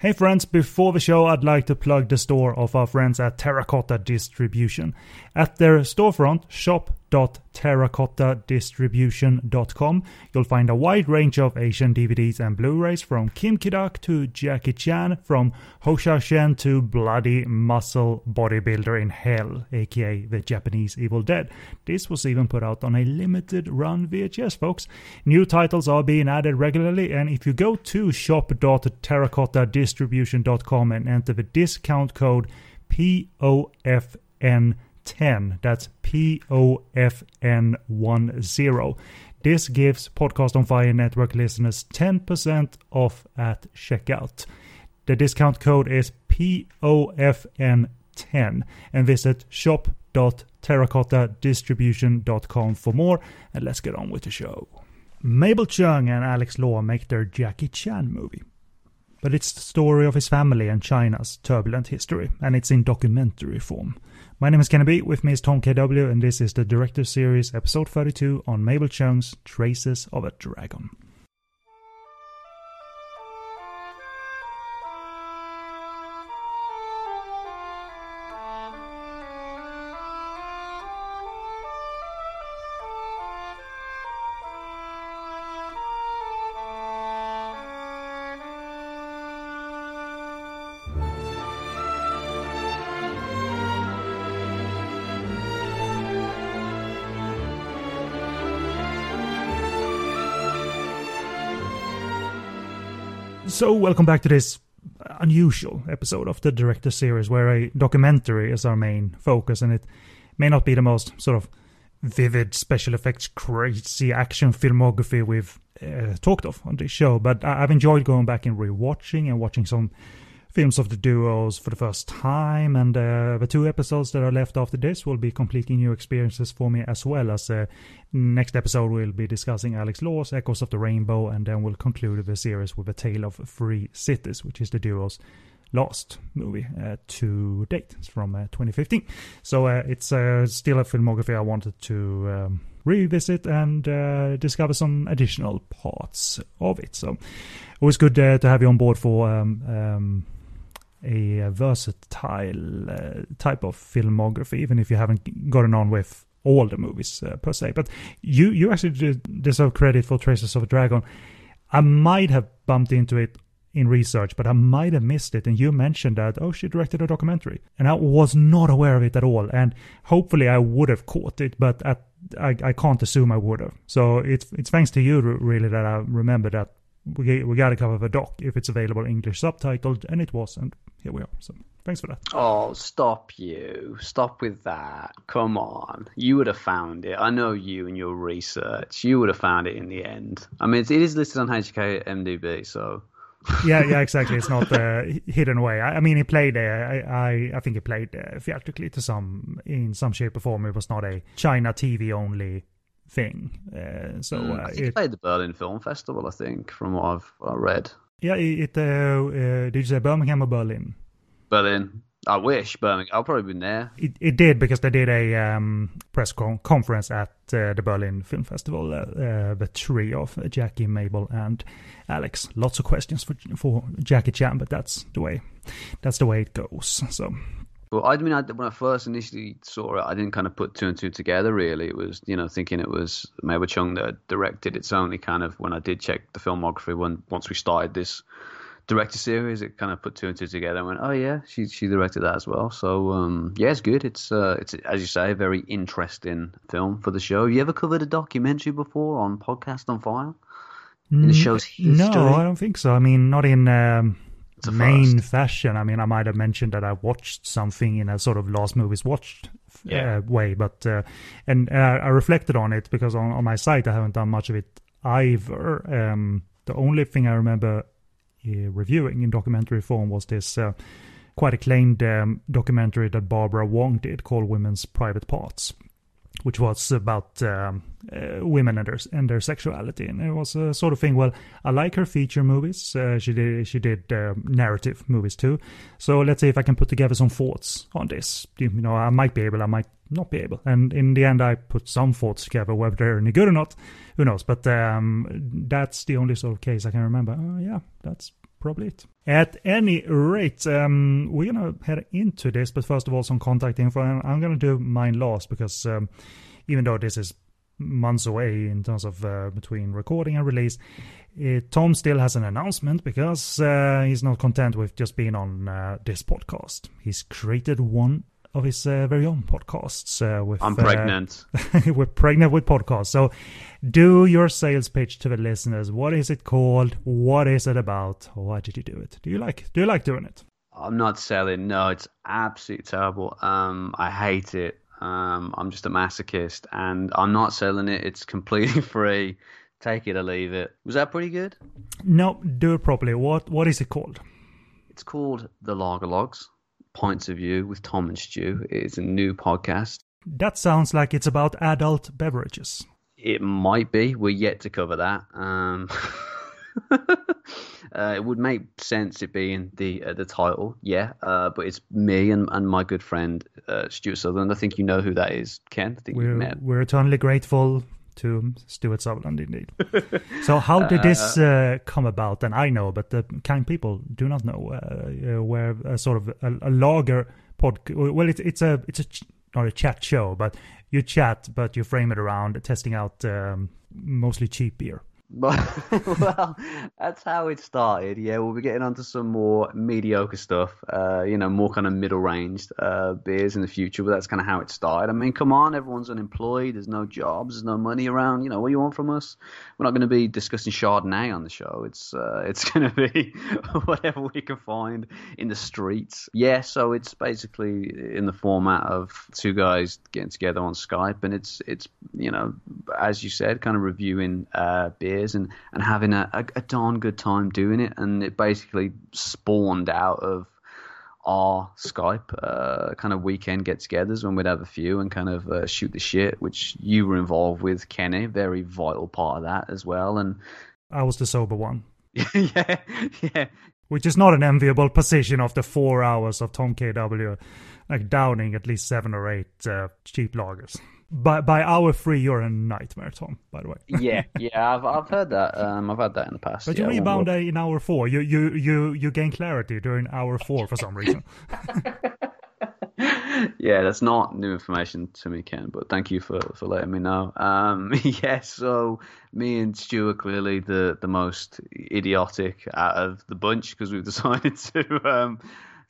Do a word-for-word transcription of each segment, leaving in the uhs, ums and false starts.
Hey friends, before the show I'd like to plug the store of our friends at Terracotta Distribution. At their storefront, shop dot terracotta distribution dot com, you'll find a wide range of Asian D V Ds and Blu-rays from Kim Ki-duk to Jackie Chan, from Hoh Sang-sun to Bloody Muscle Bodybuilder in Hell, aka The Japanese Evil Dead. This was even put out on a limited run V H S, folks. New titles are being added regularly, and if you go to shop dot terracotta distribution dot com distribution dot com and enter the discount code P O F N ten. That's P O F N ten. This gives Podcast on Fire Network listeners ten percent off at checkout. The discount code is P O F N ten, and visit shop dot terracotta distribution dot com for more. And let's get on with the show. Mabel Cheung and Alex Law make their Jackie Chan movie. But it's the story of his family and China's turbulent history, and it's in documentary form. My name is Kennedy, with me is Tom K W, and this is the Director Series, episode thirty-two, on Mabel Cheung's Traces of a Dragon. So welcome back to this unusual episode of the Director Series, where a documentary is our main focus, and it may not be the most sort of vivid special effects, crazy action filmography we've uh, talked of on this show, but I've enjoyed going back and rewatching and watching some films of the duos for the first time, and uh, the two episodes that are left after this will be completely new experiences for me, as well as uh, next episode we'll be discussing Alex Law's Echoes of the Rainbow, and then we'll conclude the series with A Tale of Three Cities, which is the duo's last movie uh, to date. It's from uh, twenty fifteen, so uh, it's uh, still a filmography I wanted to um, revisit and uh, discover some additional parts of it. So always good uh, to have you on board for um, um, a versatile uh, type of filmography, even if you haven't gotten on with all the movies uh, per se. But you you actually deserve credit for Traces of a Dragon. I might have bumped into it in research, but I might have missed it, and you mentioned that, oh, she directed a documentary, and I was not aware of it at all, and hopefully I would have caught it, but at, I, I can't assume I would have. So it's it's thanks to you really that I remember that we we got to cover the doc if it's available English subtitled, and it was, and here we are. So thanks for that. Oh, stop you. Stop with that. Come on. You would have found it. I know you and your research. You would have found it in the end. I mean, it is listed on H K M D B, so... yeah, yeah, exactly. It's not uh, hidden away. I, I mean, he played. Uh, I, I, I think he played uh, theatrically to some, in some shape or form. It was not a China T V only thing. Uh, so uh, I think it, he played the Berlin Film Festival, I think, from what I've what I read. Yeah, it. Uh, uh, did you say Birmingham or Berlin? Berlin. I wish Birmingham. I'll probably be there. It, it did, because they did a um, press con- conference at uh, the Berlin Film Festival. Uh, uh, the trio of Jackie, Mabel, and Alex. Lots of questions for for Jackie Chan, but that's the way. That's the way it goes. So. Well, I mean, I, when I first initially saw it, I didn't kind of put two and two together. Really, it was, you know, thinking it was Mabel Cheung that directed. It's only kind of when I did check the filmography when once we started this Director Series, it kind of put two and two together and went, oh yeah, she she directed that as well. So um yeah, it's good. It's uh it's, as you say, a very interesting film for the show. Have you ever covered a documentary before on Podcast on Fire in the show's history? No, I don't think so. I mean, not in um main fashion. I mean, I might have mentioned that I watched something in a sort of last movies watched yeah. uh, way, but uh, and uh, I reflected on it, because on, on my site I haven't done much of it either. Um the only thing I remember reviewing in documentary form was this uh, quite acclaimed um, documentary that Barbara Wong did called Women's Private Parts, which was about um, uh, women and their, and their sexuality. And it was a sort of thing, well, I like her feature movies. Uh, she did she did uh, narrative movies too. So let's see if I can put together some thoughts on this. You know, I might be able, I might not be able. And in the end, I put some thoughts together, whether they're any good or not. Who knows? But um, that's the only sort of case I can remember. Uh, yeah, that's probably it. At any rate, um, we're going to head into this, but first of all, some contact info. And I'm going to do mine last because um, even though this is months away in terms of uh, between recording and release, it, Tom still has an announcement because uh, he's not content with just being on uh, this podcast. He's created one of his uh, very own podcasts. Uh, with, I'm pregnant. Uh, we're pregnant with podcasts. So do your sales pitch to the listeners. What is it called? What is it about? Why did you do it? Do you like Do you like doing it? I'm not selling. No, it's absolutely terrible. Um, I hate it. Um, I'm just a masochist, and I'm not selling it. It's completely free. Take it or leave it. Was that pretty good? No, do it properly. What What is it called? It's called The Lager Logs. Points of View with Tom and Stu. It's a new podcast. That sounds like it's about adult beverages. It might be. We're yet to cover that. Um, uh, it would make sense it being the uh, the title, yeah. Uh, but it's me and, and my good friend uh, Stuart Sutherland. I think you know who that is, Ken. I think we're, you've met. We're eternally grateful to Stuart Sutherland, indeed. So how did this uh, come about? And I know, but the kind people do not know uh, uh, where a sort of a, a lager pod. Well, it's it's a it's a ch- not a chat show, but you chat, but you frame it around testing out um, mostly cheap beer. Well, that's how it started. Yeah, we'll be getting onto some more mediocre stuff, uh, you know, more kind of middle-ranged uh, beers in the future, but that's kind of how it started. I mean, come on, everyone's unemployed, there's no jobs, there's no money around, you know, what do you want from us? We're not going to be discussing Chardonnay on the show. It's uh, it's going to be whatever we can find in the streets. Yeah, so it's basically in the format of two guys getting together on Skype, and it's, it's you know, as you said, kind of reviewing uh, beer. And, and having a, a, a darn good time doing it. And it basically spawned out of our Skype uh, kind of weekend get-togethers when we'd have a few and kind of uh, shoot the shit, which you were involved with, Kenny, very vital part of that as well. And I was the sober one. yeah, yeah. Which is not an enviable position after four hours of Tom K W, like downing at least seven or eight uh, cheap lagers. By by hour three, you're a nightmare, Tom. By the way. yeah, yeah, I've I've heard that. Um, I've had that in the past. But yeah, you rebound in hour four. You you you you gain clarity during hour four for some reason. Yeah, that's not new information to me, Ken. But thank you for, for letting me know. Um, yeah, so me and Stu are clearly the the most idiotic out of the bunch because we've decided to. Um,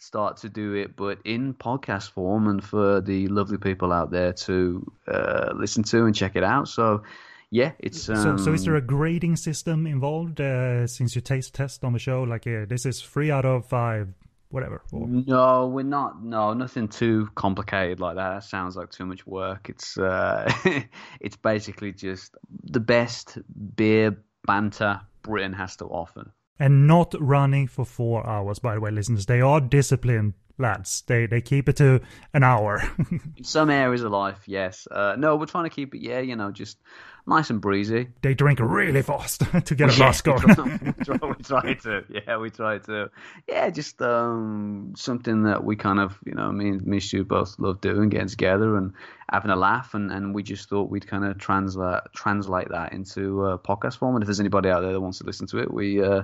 start to do it, but in podcast form, and for the lovely people out there to uh, listen to and check it out. So, yeah, it's... Um... So, so is there a grading system involved uh, since you taste test on the show? Like, uh, this is three out of five, whatever? Or... No, we're not. No, nothing too complicated like that. That sounds like too much work. It's, uh, it's basically just the best beer banter Britain has to offer. And not running for four hours, by the way, listeners. They are disciplined lads. They they keep it to an hour. In some areas of life, yes. Uh, no, we're trying to keep it, yeah, you know, just nice and breezy. They drink really fast to get a blast going. we, try, we try to, yeah, we try to. Yeah, just um, something that we kind of, you know, me and me and Stu both love doing, getting together and having a laugh, and, and we just thought we'd kind of translate translate that into a podcast form. And if there's anybody out there that wants to listen to it, we uh,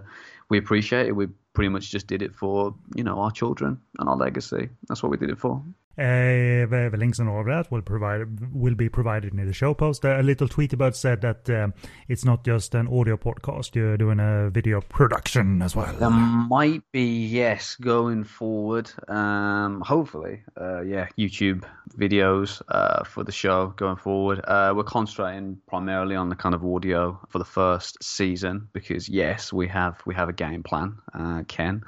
we appreciate it. We pretty much just did it for, you know, our children and our legacy. That's what we did it for. Uh, the, the links and all of that will provide will be provided in the show post. A little tweet about said that um, it's not just an audio podcast. You're doing a video production as well. There might be, yes, going forward. Um, hopefully, uh, yeah, YouTube videos uh, for the show going forward. Uh, we're concentrating primarily on the kind of audio for the first season because, yes, we have we have a game plan, uh, Ken.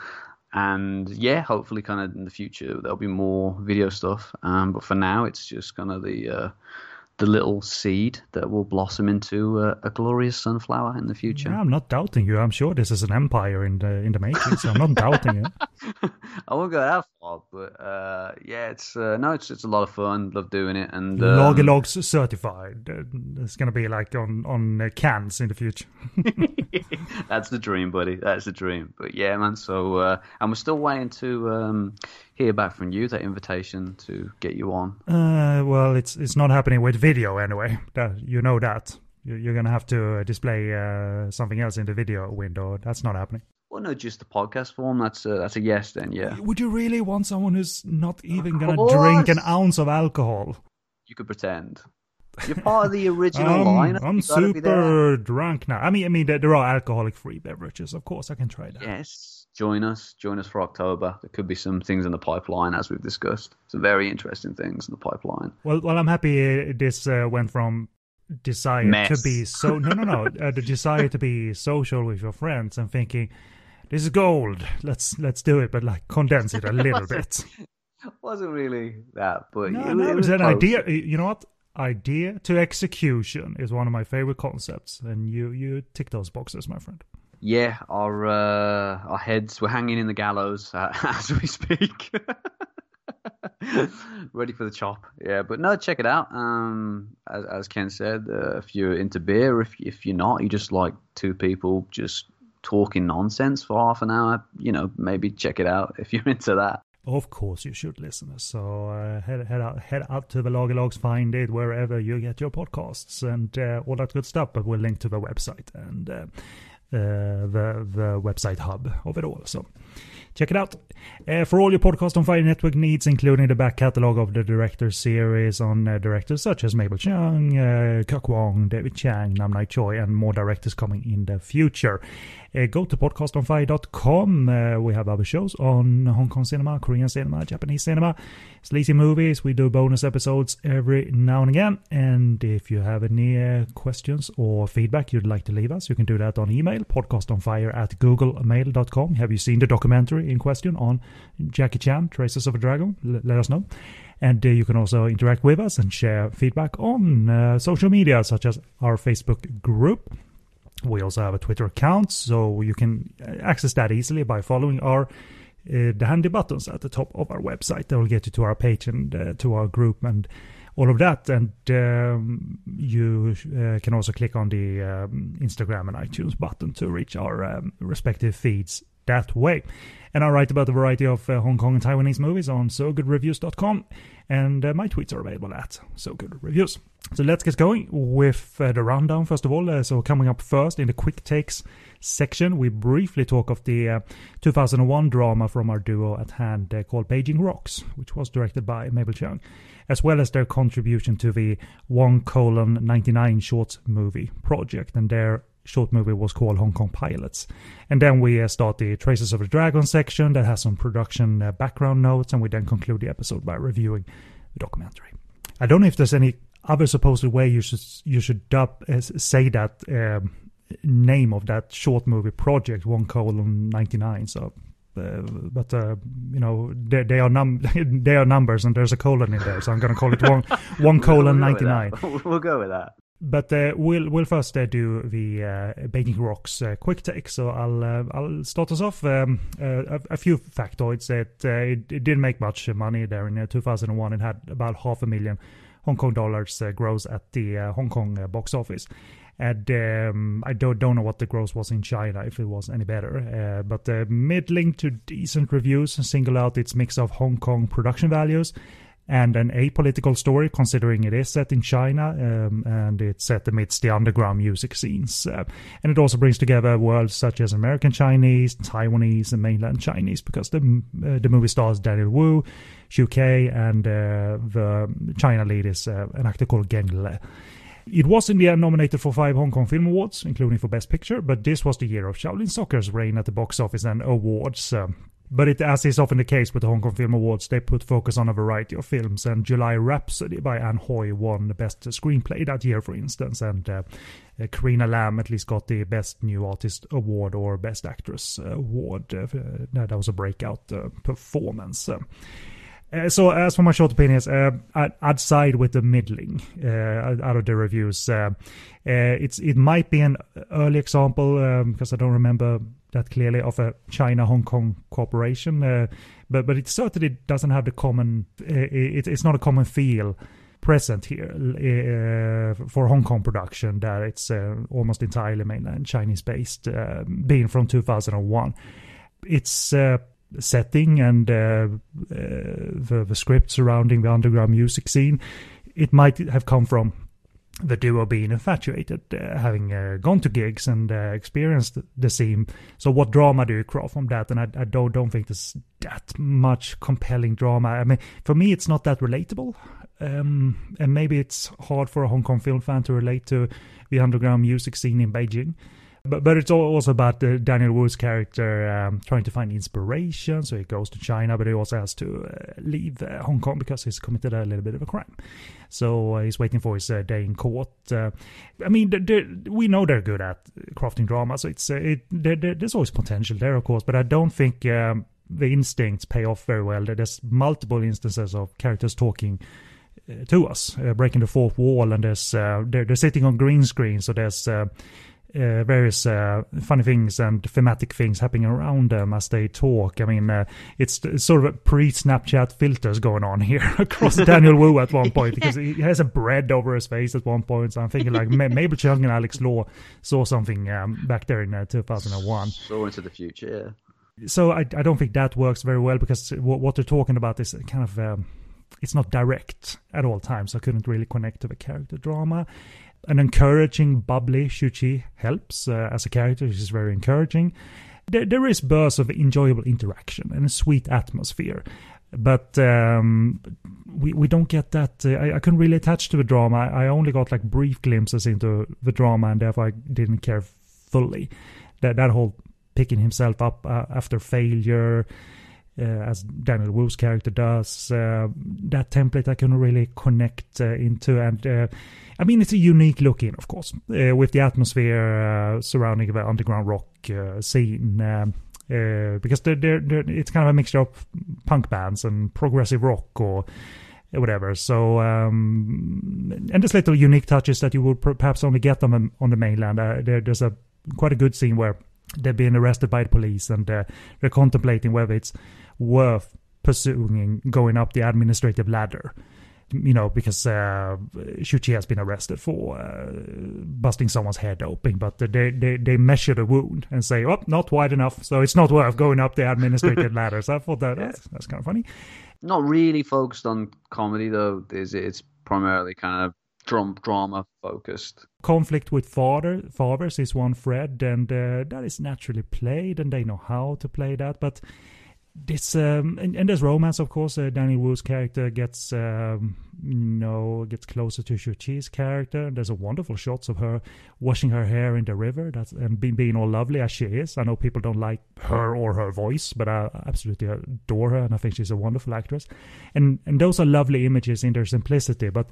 And yeah, hopefully kind of in the future, there'll be more video stuff. Um, but for now, it's just kind of the uh, the little seed that will blossom into a, a glorious sunflower in the future. Yeah, I'm not doubting you. I'm sure this is an empire in the, in the making, so I'm not doubting you. I won't go that far, but uh, yeah, it's uh, no, it's it's a lot of fun. Love doing it. And um, Lager Logs certified. It's going to be like on, on cans in the future. That's the dream, buddy. That's the dream. But yeah, man. So uh, and we're still waiting to um, hear back from you that invitation to get you on. Uh, well, it's it's not happening with video anyway. That, you know that you're going to have to display uh, something else in the video window. That's not happening. Oh no, just the podcast form. That's a, that's a yes then, yeah. Would you really want someone who's not even going to drink an ounce of alcohol? You could pretend. You're part of the original um, line. I'm super drunk now. I mean, I mean, there are alcoholic-free beverages, of course. I can try that. Yes, join us. Join us for October. There could be some things in the pipeline, as we've discussed. Some very interesting things in the pipeline. Well, well, I'm happy this uh, went from desire Mess. to be so. No, no, no. uh, the desire to be social with your friends and thinking, this is gold. Let's let's do it, but like condense it a little bit. Wasn't really that, but no, it, no, it was, it was an close. idea. You know what? Idea to execution is one of my favorite concepts, and you you tick those boxes, my friend. Yeah, our uh, our heads were hanging in the gallows uh, as we speak, ready for the chop. Yeah, but no, check it out. Um, as, as Ken said, uh, if you're into beer, if if you're not, you just like two people just talking nonsense for half an hour. You know, maybe check it out if you're into that. Of course you should, listeners. So uh, head head out, head out to the Lager Logs, find it wherever you get your podcasts and uh, all that good stuff. But we'll link to the website and uh, uh, the the website hub of it all. So check it out. Uh, for all your Podcast on Fire Network needs, including the back catalogue of the director series on uh, directors such as Mabel Cheung, uh, Kuk Wong, David Chang, Nam Nai Choi, and more directors coming in the future. Uh, go to podcast on fire dot com. Uh, we have other shows on Hong Kong cinema, Korean cinema, Japanese cinema, sleazy movies. We do bonus episodes every now and again. And if you have any uh, questions or feedback you'd like to leave us, you can do that on email, podcast on fire at google mail dot com. Have you seen the documentary in question on Jackie Chan, Traces of a Dragon? L- let us know. And uh, you can also interact with us and share feedback on uh, social media, such as our Facebook group. We also have a Twitter account, so you can access that easily by following our uh, the handy buttons at the top of our website. That will get you to our page and uh, to our group and all of that. And um, you uh, can also click on the um, Instagram and iTunes button to reach our um, respective feeds that way. And I write about a variety of uh, Hong Kong and Taiwanese movies on so good reviews dot com, and uh, my tweets are available at so good reviews. So let's get going with uh, the rundown, first of all. Uh, so coming up first in the quick takes section, we briefly talk of the uh, two thousand one drama from our duo at hand uh, called Beijing Rocks, which was directed by Mabel Cheung, as well as their contribution to the One Colon Ninety Nine short movie project, and their short movie was called Hong Kong Pilots. And then we uh, start the Traces of the Dragon section that has some production uh, background notes, and we then conclude the episode by reviewing the documentary. I don't know if there's any other supposed way you should you should dub uh, say that um, name of that short movie project, One Colon Ninety Nine. So, uh, but uh, you know they, they are num they are numbers, and there's a colon in there, so I'm going to call it One One Colon Ninety Nine. We'll go with that. But uh, we'll we'll first uh, do the uh, Beijing Rocks uh, quick take. So I'll uh, I'll start us off um, uh, a, a few factoids. That uh, it, it didn't make much money there in uh, two thousand one. It had about half a million Hong Kong dollars uh, gross at the uh, Hong Kong uh, box office. And um, I don't, don't know what the gross was in China, if it was any better. Uh, but uh, middling to decent reviews single out its mix of Hong Kong production values and an apolitical story, considering it is set in China um, and it's set amidst the underground music scenes. Uh, and it also brings together worlds such as American Chinese, Taiwanese, and mainland Chinese, because the uh, the movie stars Daniel Wu, Shu Qi, and uh, the China lead is uh, an actor called Geng Le. It was in the end nominated for five Hong Kong Film Awards, including for Best Picture, but this was the year of Shaolin Soccer's reign at the box office and awards. Um, But it, as is often the case with the Hong Kong Film Awards, they put focus on a variety of films, and July Rhapsody by Anne Hui won the Best Screenplay that year, for instance, and uh, Karina Lam at least got the Best New Artist Award or Best Actress Award. Uh, that was a breakout uh, performance. Uh, Uh, so as for my short opinions, uh, I'd, I'd side with the middling uh, out of the reviews. Uh, uh, it's It might be an early example, um, because I don't remember that clearly, of a China-Hong Kong cooperation, uh, but, but it certainly doesn't have the common, uh, it, it's not a common feel present here uh, for Hong Kong production, that it's uh, almost entirely mainland Chinese-based, uh, being from two thousand one. It's... Uh, setting and uh, uh, the, the script surrounding the underground music scene, it might have come from the duo being infatuated, uh, having uh, gone to gigs and uh, experienced the scene. So what drama do you craft from that? And I, I don't don't think there's that much compelling drama. I mean, for me, it's not that relatable. Um, and maybe it's hard for a Hong Kong film fan to relate to the underground music scene in Beijing. But but it's also about uh, Daniel Wu's character um, trying to find inspiration. So he goes to China, but he also has to uh, leave uh, Hong Kong because he's committed a little bit of a crime. So uh, he's waiting for his uh, day in court. Uh, I mean, they're, they're, we know they're good at crafting drama, so it's uh, it, they're, they're, there's always potential there, of course. But I don't think um, the instincts pay off very well. There's multiple instances of characters talking uh, to us, uh, breaking the fourth wall, and there's uh, they're, they're sitting on green screen, so there's... Uh, Uh, various uh, funny things and thematic things happening around them as they talk. I mean, uh, it's, it's sort of a pre-Snapchat filters going on here across Daniel Wu at one point, because he has a bread over his face at one point. So I'm thinking like Mabel Cheung and Alex Law saw something um, back there in uh, two thousand one. So into the future, yeah. So I, I don't think that works very well, because what, what they're talking about is kind of, um, it's not direct at all times. So I couldn't really connect to the character drama. An encouraging, bubbly Shu Qi helps uh, as a character. She's very encouraging. There, there is bursts of enjoyable interaction and a sweet atmosphere. But um, we we don't get that. Uh, I, I couldn't really attach to the drama. I only got like brief glimpses into the drama, and therefore I didn't care fully. That, that whole picking himself up uh, after failure, Uh, as Daniel Wu's character does, uh, that template I can really connect uh, into. And uh, I mean, it's a unique look in, of course, uh, with the atmosphere uh, surrounding the underground rock uh, scene, um, uh, because they're, they're, they're, it's kind of a mixture of punk bands and progressive rock or whatever. So, um, and there's little unique touches that you would perhaps only get on the, on the mainland. Uh, there, there's a quite a good scene where they're being arrested by the police, and uh, they're contemplating whether it's worth pursuing going up the administrative ladder, you know, because uh, Shu Qi has been arrested for uh, busting someone's head open, but they, they they measure the wound and say, oh, not wide enough, so it's not worth going up the administrative ladder. So I thought that yeah. that's, that's kind of funny. Not really focused on comedy, though. Is it? It's primarily kind of drama-focused. Conflict with father, fathers is one thread, and uh, that is naturally played, and they know how to play that. But this, um, and, and there's romance, of course. Uh, Daniel Wu's character gets, um, you know, gets closer to Shu Qi's character. There's a wonderful shots of her washing her hair in the river, that's, and being, being all lovely as she is. I know people don't like her or her voice, but I absolutely adore her, and I think she's a wonderful actress. And and those are lovely images in their simplicity, but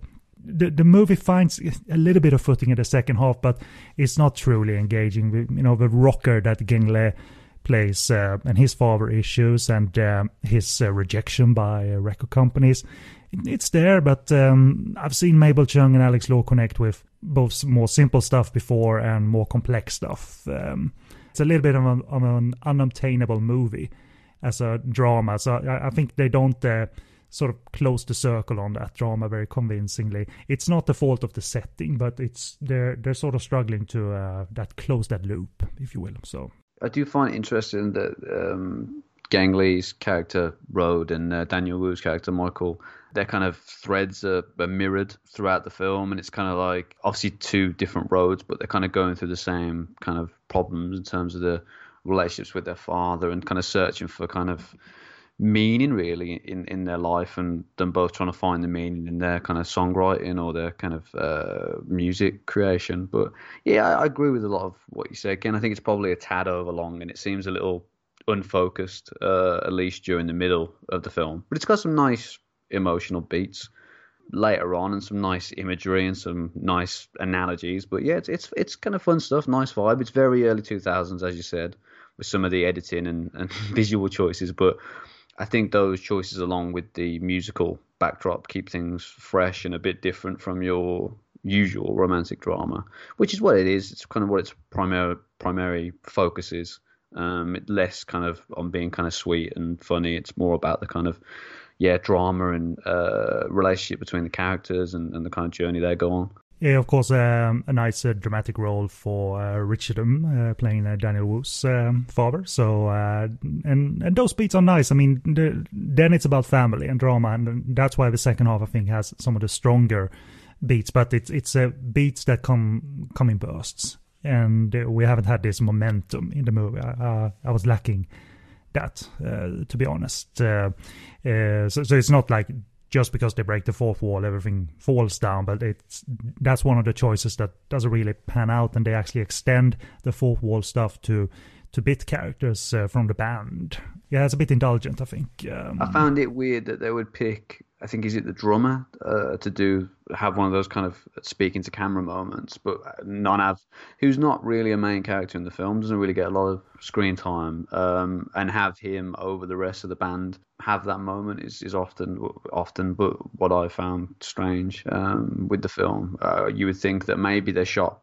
The the movie finds a little bit of footing in the second half, but it's not truly engaging. You know, the rocker that Geng Le plays uh, and his father issues and um, his uh, rejection by uh, record companies, it's there. But um, I've seen Mabel Cheung and Alex Law connect with both more simple stuff before and more complex stuff. Um, it's a little bit of an, of an unobtainable movie as a drama. So I, I think they don't... Uh, sort of close the circle on that drama very convincingly. It's not the fault of the setting, but it's they're they're sort of struggling to uh, that close that loop, if you will. So I do find it interesting that um, Geng Le's character Road and uh, Daniel Wu's character Michael, their kind of threads are, are mirrored throughout the film, and it's kind of like obviously two different roads, but they're kind of going through the same kind of problems in terms of the relationships with their father and kind of searching for kind of meaning really in in their life, and them both trying to find the meaning in their kind of songwriting or their kind of uh music creation. But yeah, I, I agree with a lot of what you say. Again, I think it's probably a tad overlong, and it seems a little unfocused uh at least during the middle of the film, but it's got some nice emotional beats later on and some nice imagery and some nice analogies. But yeah, it's it's, it's kind of fun stuff, nice vibe. It's very early two thousands, as you said, with some of the editing and, and visual choices, but I think those choices, along with the musical backdrop, keep things fresh and a bit different from your usual romantic drama, which is what it is. It's kind of what its primary primary focus is. Um, less kind of on being kind of sweet and funny. It's more about the kind of yeah drama and uh, relationship between the characters and, and the kind of journey they go on. Yeah, of course, um, a nice uh, dramatic role for uh, Richard uh, playing uh, Daniel Wu's um, father. So, uh, and, and those beats are nice. I mean, the, then it's about family and drama, and that's why the second half, I think, has some of the stronger beats, but it's it's uh, beats that come come in bursts, and uh, we haven't had this momentum in the movie. Uh, I was lacking that, uh, to be honest. Uh, uh, so, so it's not like just because they break the fourth wall, everything falls down, but it's that's one of the choices that doesn't really pan out, and they actually extend the fourth wall stuff to to bit characters uh, from the band. Yeah, it's a bit indulgent, I think. Um, I found it weird that they would pick, I think, is it the drummer uh, to do have one of those kind of speaking to camera moments, but Nonav, who's not really a main character in the film, doesn't really get a lot of screen time, um, and have him over the rest of the band have that moment is, is often, often, but what I found strange um, with the film. Uh, you would think that maybe they shot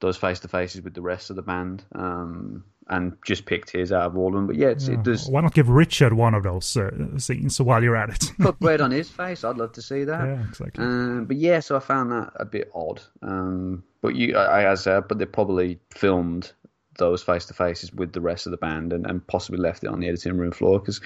those face-to-faces with the rest of the band, um, and just picked his out of all of them. But yeah, it's, yeah. it does. Why not give Richard one of those uh, scenes while you're at it? Put bread on his face. I'd love to see that. Yeah, exactly. Um, but yeah, so I found that a bit odd. Um, but you, I, I said, but they probably filmed those face-to-faces with the rest of the band, and, and possibly left it on the editing room floor, because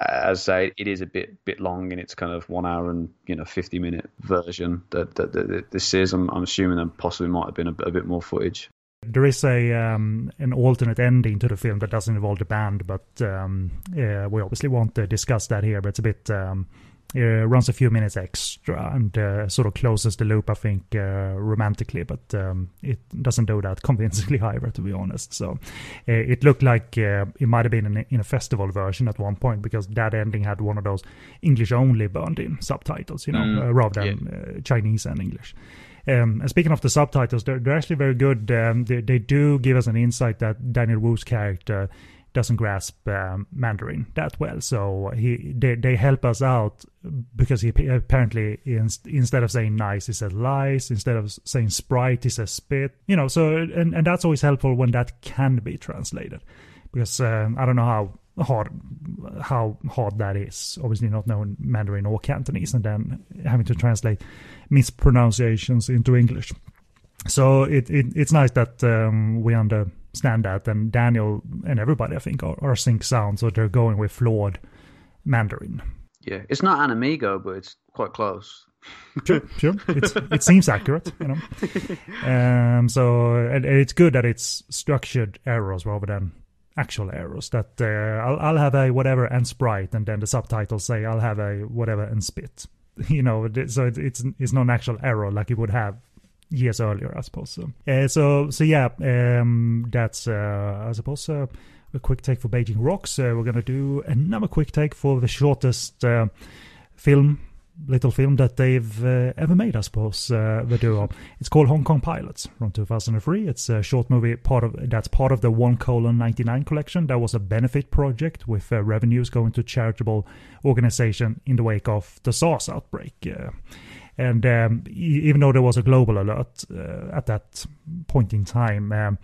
uh, as I say, it is a bit bit long in its kind of one hour and, you know, fifty minute version that, that, that this is. I'm, I'm assuming there possibly might have been a, a bit more footage. There is a um, an alternate ending to the film that doesn't involve the band, but um, yeah, we obviously won't uh, discuss that here, but it's a bit... Um, it runs a few minutes extra and uh, sort of closes the loop, I think, uh, romantically, but um, it doesn't do that convincingly either, to be honest. So uh, it looked like uh, it might have been in a, in a festival version at one point, because that ending had one of those English-only burned-in subtitles, you know, mm, uh, rather than yeah. uh, Chinese and English. Um, and speaking of the subtitles, they're, they're actually very good. Um, they, they do give us an insight that Daniel Wu's character doesn't grasp um, Mandarin that well, so he they, they help us out, because he apparently in, instead of saying nice he says lies, instead of saying sprite he says spit, you know. So and, and that's always helpful when that can be translated, because um, I don't know how hard how hard that is, obviously not knowing Mandarin or Cantonese and then having to translate mispronunciations into English. So it, it it's nice that um, we under stand out, and Daniel and everybody, I think, are, are sync sound, so they're going with flawed Mandarin. Yeah, it's not an amigo, but it's quite close. Sure, sure. It's, it seems accurate, you know. Um, so and, and it's good that it's structured errors rather than actual errors. That uh, I'll, I'll have a whatever and sprite, and then the subtitles say I'll have a whatever and spit. You know, so it, it's it's not an actual error like it would have years earlier, I suppose. So, uh, so, so yeah, um, that's, uh, I suppose, uh, a quick take for Beijing Rocks. Uh, we're going to do another quick take for the shortest uh, film, little film that they've uh, ever made, I suppose, uh, the duo. It's called Hong Kong Pilots from two thousand three. It's a short movie part of that's part of the One Colon Ninety Nine collection. That was a benefit project with uh, revenues going to charitable organization in the wake of the SARS outbreak. Uh, And um, even though there was a global alert uh, at that point in time, um,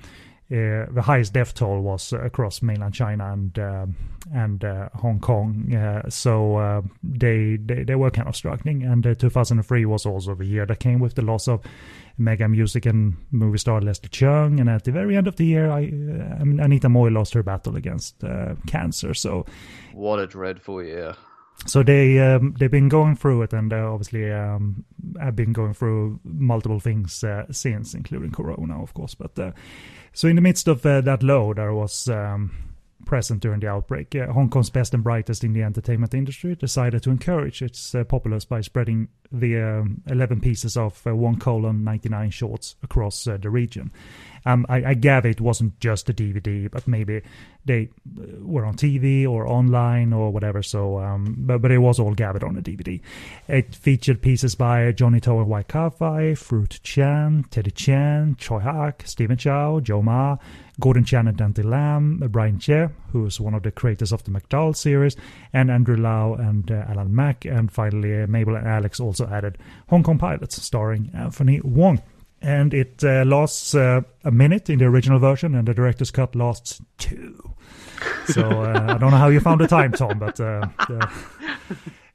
uh, the highest death toll was across mainland China and uh, and uh, Hong Kong. Uh, so uh, they, they they were kind of struggling. And uh, two thousand three was also the year that came with the loss of mega music and movie star Lester Cheung. And at the very end of the year, I, I mean, Anita Moy lost her battle against uh, cancer. So what a dreadful year. So they um, they've been going through it, and uh, obviously um, have been going through multiple things uh, since, including Corona, of course. But uh, so in the midst of uh, that low, there was um, present during the outbreak, uh, Hong Kong's best and brightest in the entertainment industry decided to encourage its uh, populace by spreading the um, eleven pieces of uh, One Colon ninety nine shorts across uh, the region. Um, I, I gather it wasn't just a D V D, but maybe they were on T V or online or whatever. So, um, but, but it was all gathered on a D V D. It featured pieces by Johnny To and Waikawhai, Fruit Chan, Teddy Chan, Choi Hak, Stephen Chow, Joe Ma, Gordon Chan and Dante Lam, Brian Che, who's one of the creators of the McDowell series, and Andrew Lau and uh, Alan Mack. And finally, uh, Mabel and Alex also added Hong Kong Pilots, starring Anthony Wong. And it uh, lasts uh, a minute in the original version, and the director's cut lasts two. So uh, I don't know how you found the time, Tom, but uh, uh,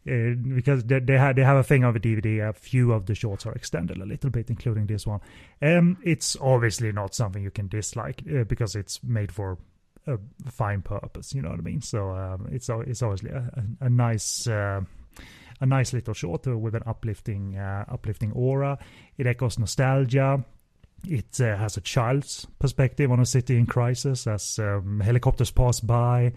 it, because they, they, have, they have a thing of a D V D. A few of the shorts are extended a little bit, including this one. Um, it's obviously not something you can dislike uh, because it's made for a fine purpose, you know what I mean? So um, it's, it's obviously a, a, a nice... Uh, a nice little short with an uplifting uh, uplifting aura. It echoes nostalgia. It uh, has a child's perspective on a city in crisis as um, helicopters pass by,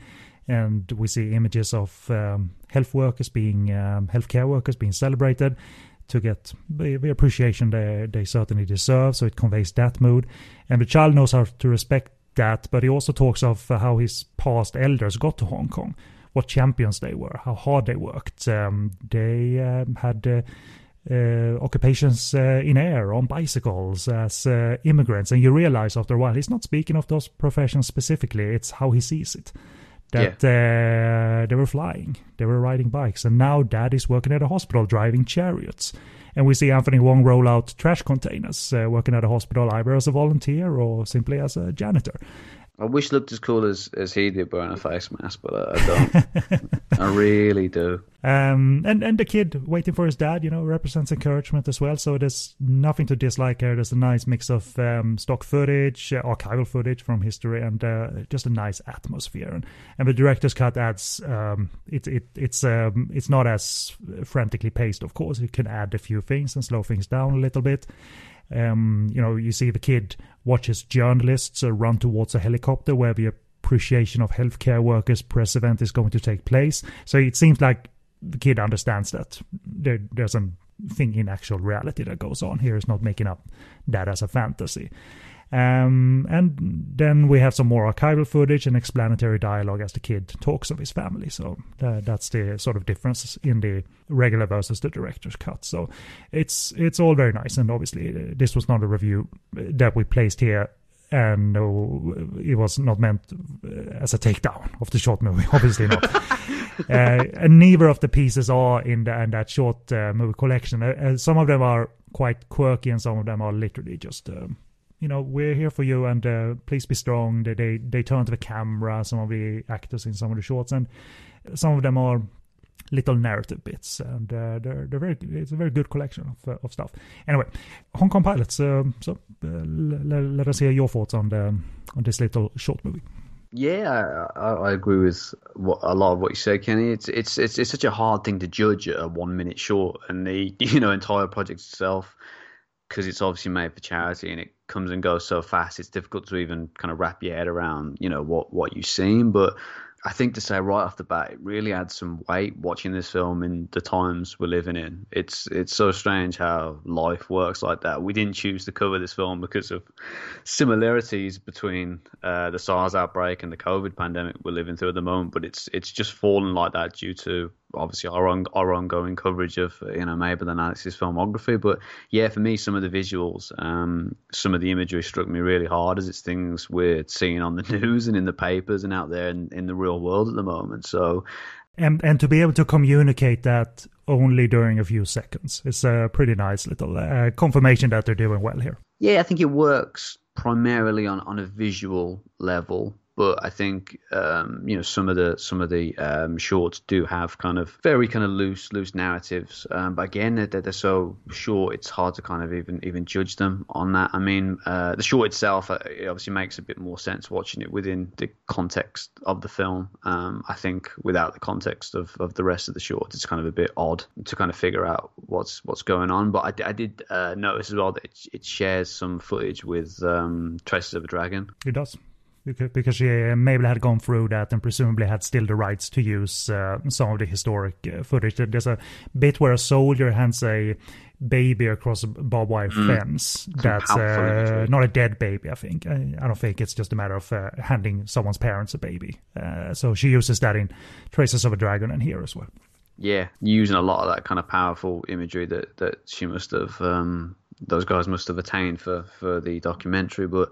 and we see images of um, health workers being, um, healthcare workers being celebrated to get the, the appreciation they, they certainly deserve. So it conveys that mood. And the child knows how to respect that, but he also talks of how his past elders got to Hong Kong, what champions they were, how hard they worked. Um, they um, had... Uh, Uh, occupations uh, in air, on bicycles, as uh, immigrants. And you realize after a while he's not speaking of those professions specifically, it's how he sees it, that yeah. uh, they were flying, they were riding bikes, and now dad is working at a hospital driving chariots. And we see Anthony Wong roll out trash containers, uh, working at a hospital either as a volunteer or simply as a janitor. I wish I looked as cool as, as he did wearing a face mask, but I, I don't. I really do. Um, and, and the kid waiting for his dad, you know, represents encouragement as well. So there's nothing to dislike here. There's a nice mix of um, stock footage, uh, archival footage from history, and uh, just a nice atmosphere. And, and the director's cut adds, um, it, it, it's, um, it's not as frantically paced, of course. You can add a few things and slow things down a little bit. Um, you know, you see the kid watches journalists uh, run towards a helicopter where the appreciation of healthcare workers press event is going to take place. So it seems like the kid understands that there, there's a thing in actual reality that goes on here. It's not making up that as a fantasy. Um, and then we have some more archival footage and explanatory dialogue as the kid talks of his family. So uh, that's the sort of difference in the regular versus the director's cut. So it's it's all very nice. And obviously uh, this was not a review that we placed here, and uh, it was not meant as a takedown of the short movie, obviously not. uh, and neither of the pieces are in, the, in that short uh, movie collection. Uh, some of them are quite quirky, and some of them are literally just... Um, you know, we're here for you, and uh, please be strong. They, they they turn to the camera, some of the actors in some of the shorts, and some of them are little narrative bits, and uh, they're they're very. It's a very good collection of uh, of stuff. Anyway, Hong Kong Pilots. Um, so uh, l- l- let us hear your thoughts on the on this little short movie. Yeah, I, I agree with what, a lot of what you said, Kenny. It's it's it's it's such a hard thing to judge a one minute short, and the you know entire project itself, because it's obviously made for charity and it comes and goes so fast, it's difficult to even kind of wrap your head around, you know, what, what you've seen. But I think to say right off the bat, it really adds some weight watching this film in the times we're living in. It's it's so strange how life works like that. We didn't choose to cover this film because of similarities between uh, the SARS outbreak and the COVID pandemic we're living through at the moment, but it's it's just fallen like that due to obviously our own, our ongoing coverage of, you know, Mabel and Alex's filmography. But yeah, for me, some of the visuals, um, some of the imagery struck me really hard, as it's things we're seeing on the news and in the papers and out there in, in the real world at the moment. So, and and to be able to communicate that only during a few seconds, it's a pretty nice little uh, confirmation that they're doing well here. Yeah, I think it works primarily on, on a visual level. But I think um, you know some of the some of the um, shorts do have kind of very kind of loose loose narratives. Um, but again, they're, they're so short; it's hard to kind of even even judge them on that. I mean, uh, the short itself it obviously makes a bit more sense watching it within the context of the film. Um, I think without the context of, of the rest of the short, it's kind of a bit odd to kind of figure out what's what's going on. But I, I did uh, notice as well that it, it shares some footage with um, Traces of a Dragon. It does. Because she, Mabel had gone through that and presumably had still the rights to use uh, some of the historic uh, footage. There's a bit where a soldier hands a baby across a barbed wire fence. Mm. That's uh, not a dead baby, I think. I, I don't think it's just a matter of uh, handing someone's parents a baby. Uh, so she uses that in Traces of a Dragon and here as well. Yeah, using a lot of that kind of powerful imagery that, that she must have... Um... those guys must have attained for, for the documentary. But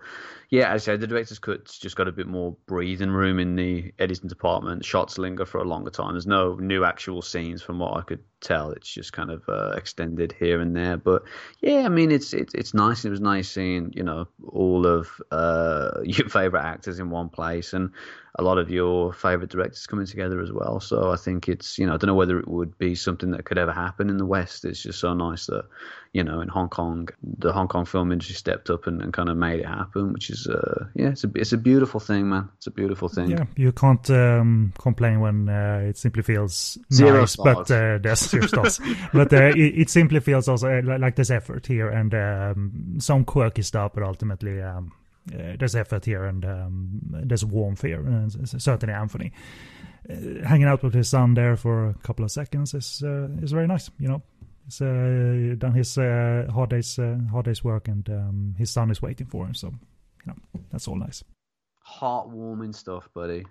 yeah, as I said, the director's cut's just got a bit more breathing room in the editing department. Shots linger for a longer time. There's no new actual scenes from what I could tell. It's just kind of uh, extended here and there. But yeah, I mean, it's it's it's nice. It was nice seeing, you know, all of uh, your favorite actors in one place and a lot of your favorite directors coming together as well. So I think it's, you know, I don't know whether it would be something that could ever happen in the West. It's just so nice that, you know, in Hong Kong, the Hong Kong film industry stepped up and, and kind of made it happen, which is is uh, yeah, it's a it's a beautiful thing, man. It's a beautiful thing. Yeah, you can't um, complain when uh, it simply feels zero nice, stars. But uh, there's zero stars. But uh, it, it simply feels also like there's effort here and um, some quirky stuff, but ultimately um, uh, there's effort here and um, there's warmth here. And certainly, Anthony uh, hanging out with his son there for a couple of seconds is uh, is very nice, you know. He's uh, done his uh, hard day's uh, hard day's work, and um, his son is waiting for him. So, you know, that's all nice. Heartwarming stuff, buddy.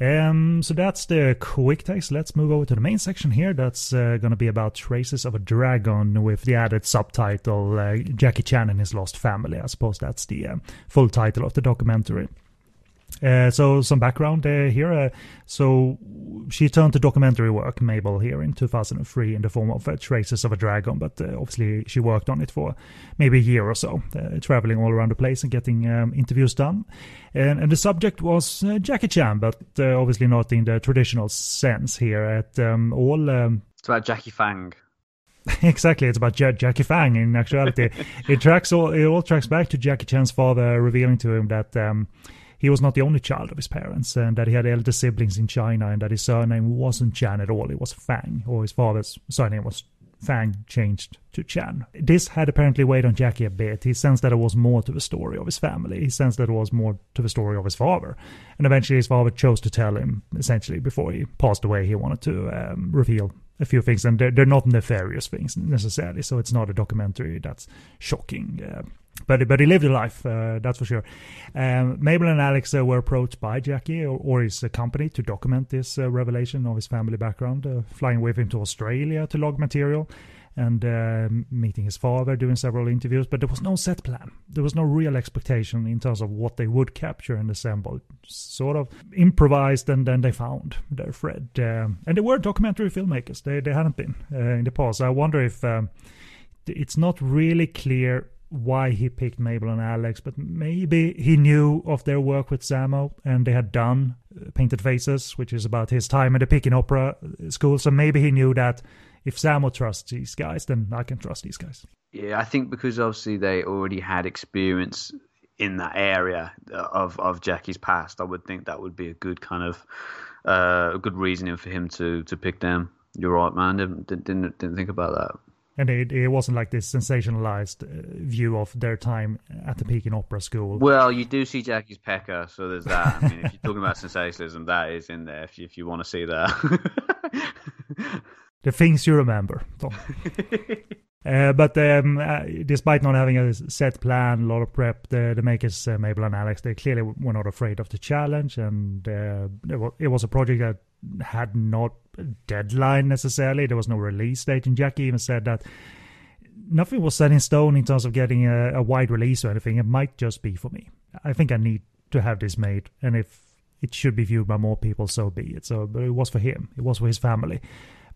Um, so that's the quick takes. Let's move over to the main section here. That's uh, going to be about Traces of a Dragon with the added subtitle uh, Jackie Chan and His Lost Family. I suppose that's the uh, full title of the documentary. Uh, so some background uh, here. Uh, so she turned to documentary work, Mabel, here in two thousand three in the form of uh, Traces of a Dragon, but uh, obviously she worked on it for maybe a year or so, uh, traveling all around the place and getting um, interviews done. And, and the subject was uh, Jackie Chan, but uh, obviously not in the traditional sense here at um, all. Um... It's about Jackie Fang. Exactly, it's about J- Jackie Fang in actuality. it, tracks all, it all tracks back to Jackie Chan's father revealing to him that... Um, He was not the only child of his parents, and that he had elder siblings in China, and that his surname wasn't Chan at all. It was Fang, or his father's surname was Fang, changed to Chan. This had apparently weighed on Jackie a bit. He sensed that there was more to the story of his family. He sensed that there was more to the story of his father. And eventually his father chose to tell him, essentially, before he passed away, he wanted to um, reveal a few things. And they're, they're not nefarious things, necessarily, so it's not a documentary that's shocking. Uh, But, but he lived a life, uh, that's for sure. Um, Mabel and Alex uh, were approached by Jackie or, or his uh, company to document this uh, revelation of his family background, uh, flying with him to Australia to log material and uh, meeting his father, doing several interviews. But there was no set plan. There was no real expectation in terms of what they would capture and assemble. Sort of improvised, and then they found their thread. Um, and they were documentary filmmakers. They, they hadn't been uh, in the past. I wonder if um, it's not really clear why he picked Mabel and Alex, but maybe he knew of their work with Sammo, and they had done Painted Faces, which is about his time at the Peking Opera School. So maybe he knew that if Sammo trusts these guys, then I can trust these guys. Yeah, I think because obviously they already had experience in that area of of Jackie's past. I would think that would be a good kind of uh, a good reasoning for him to to pick them. You're right, man. Didn't didn't, didn't think about that. And it, it wasn't like this sensationalized view of their time at the Peking Opera School. Well, you do see Jackie's pecker, so there's that. I mean, if you're talking about sensationalism, that is in there if you, if you want to see that. The things you remember, Tom. uh, but um, uh, despite not having a set plan, a lot of prep, the, the makers, uh, Mabel and Alex, they clearly were not afraid of the challenge. And uh, it, was, it was a project that had not a deadline necessarily. There was no release date. And Jackie even said that nothing was set in stone in terms of getting a, a wide release or anything. It might just be for me. I think I need to have this made. And if it should be viewed by more people, so be it. So but it was for him. It was for his family.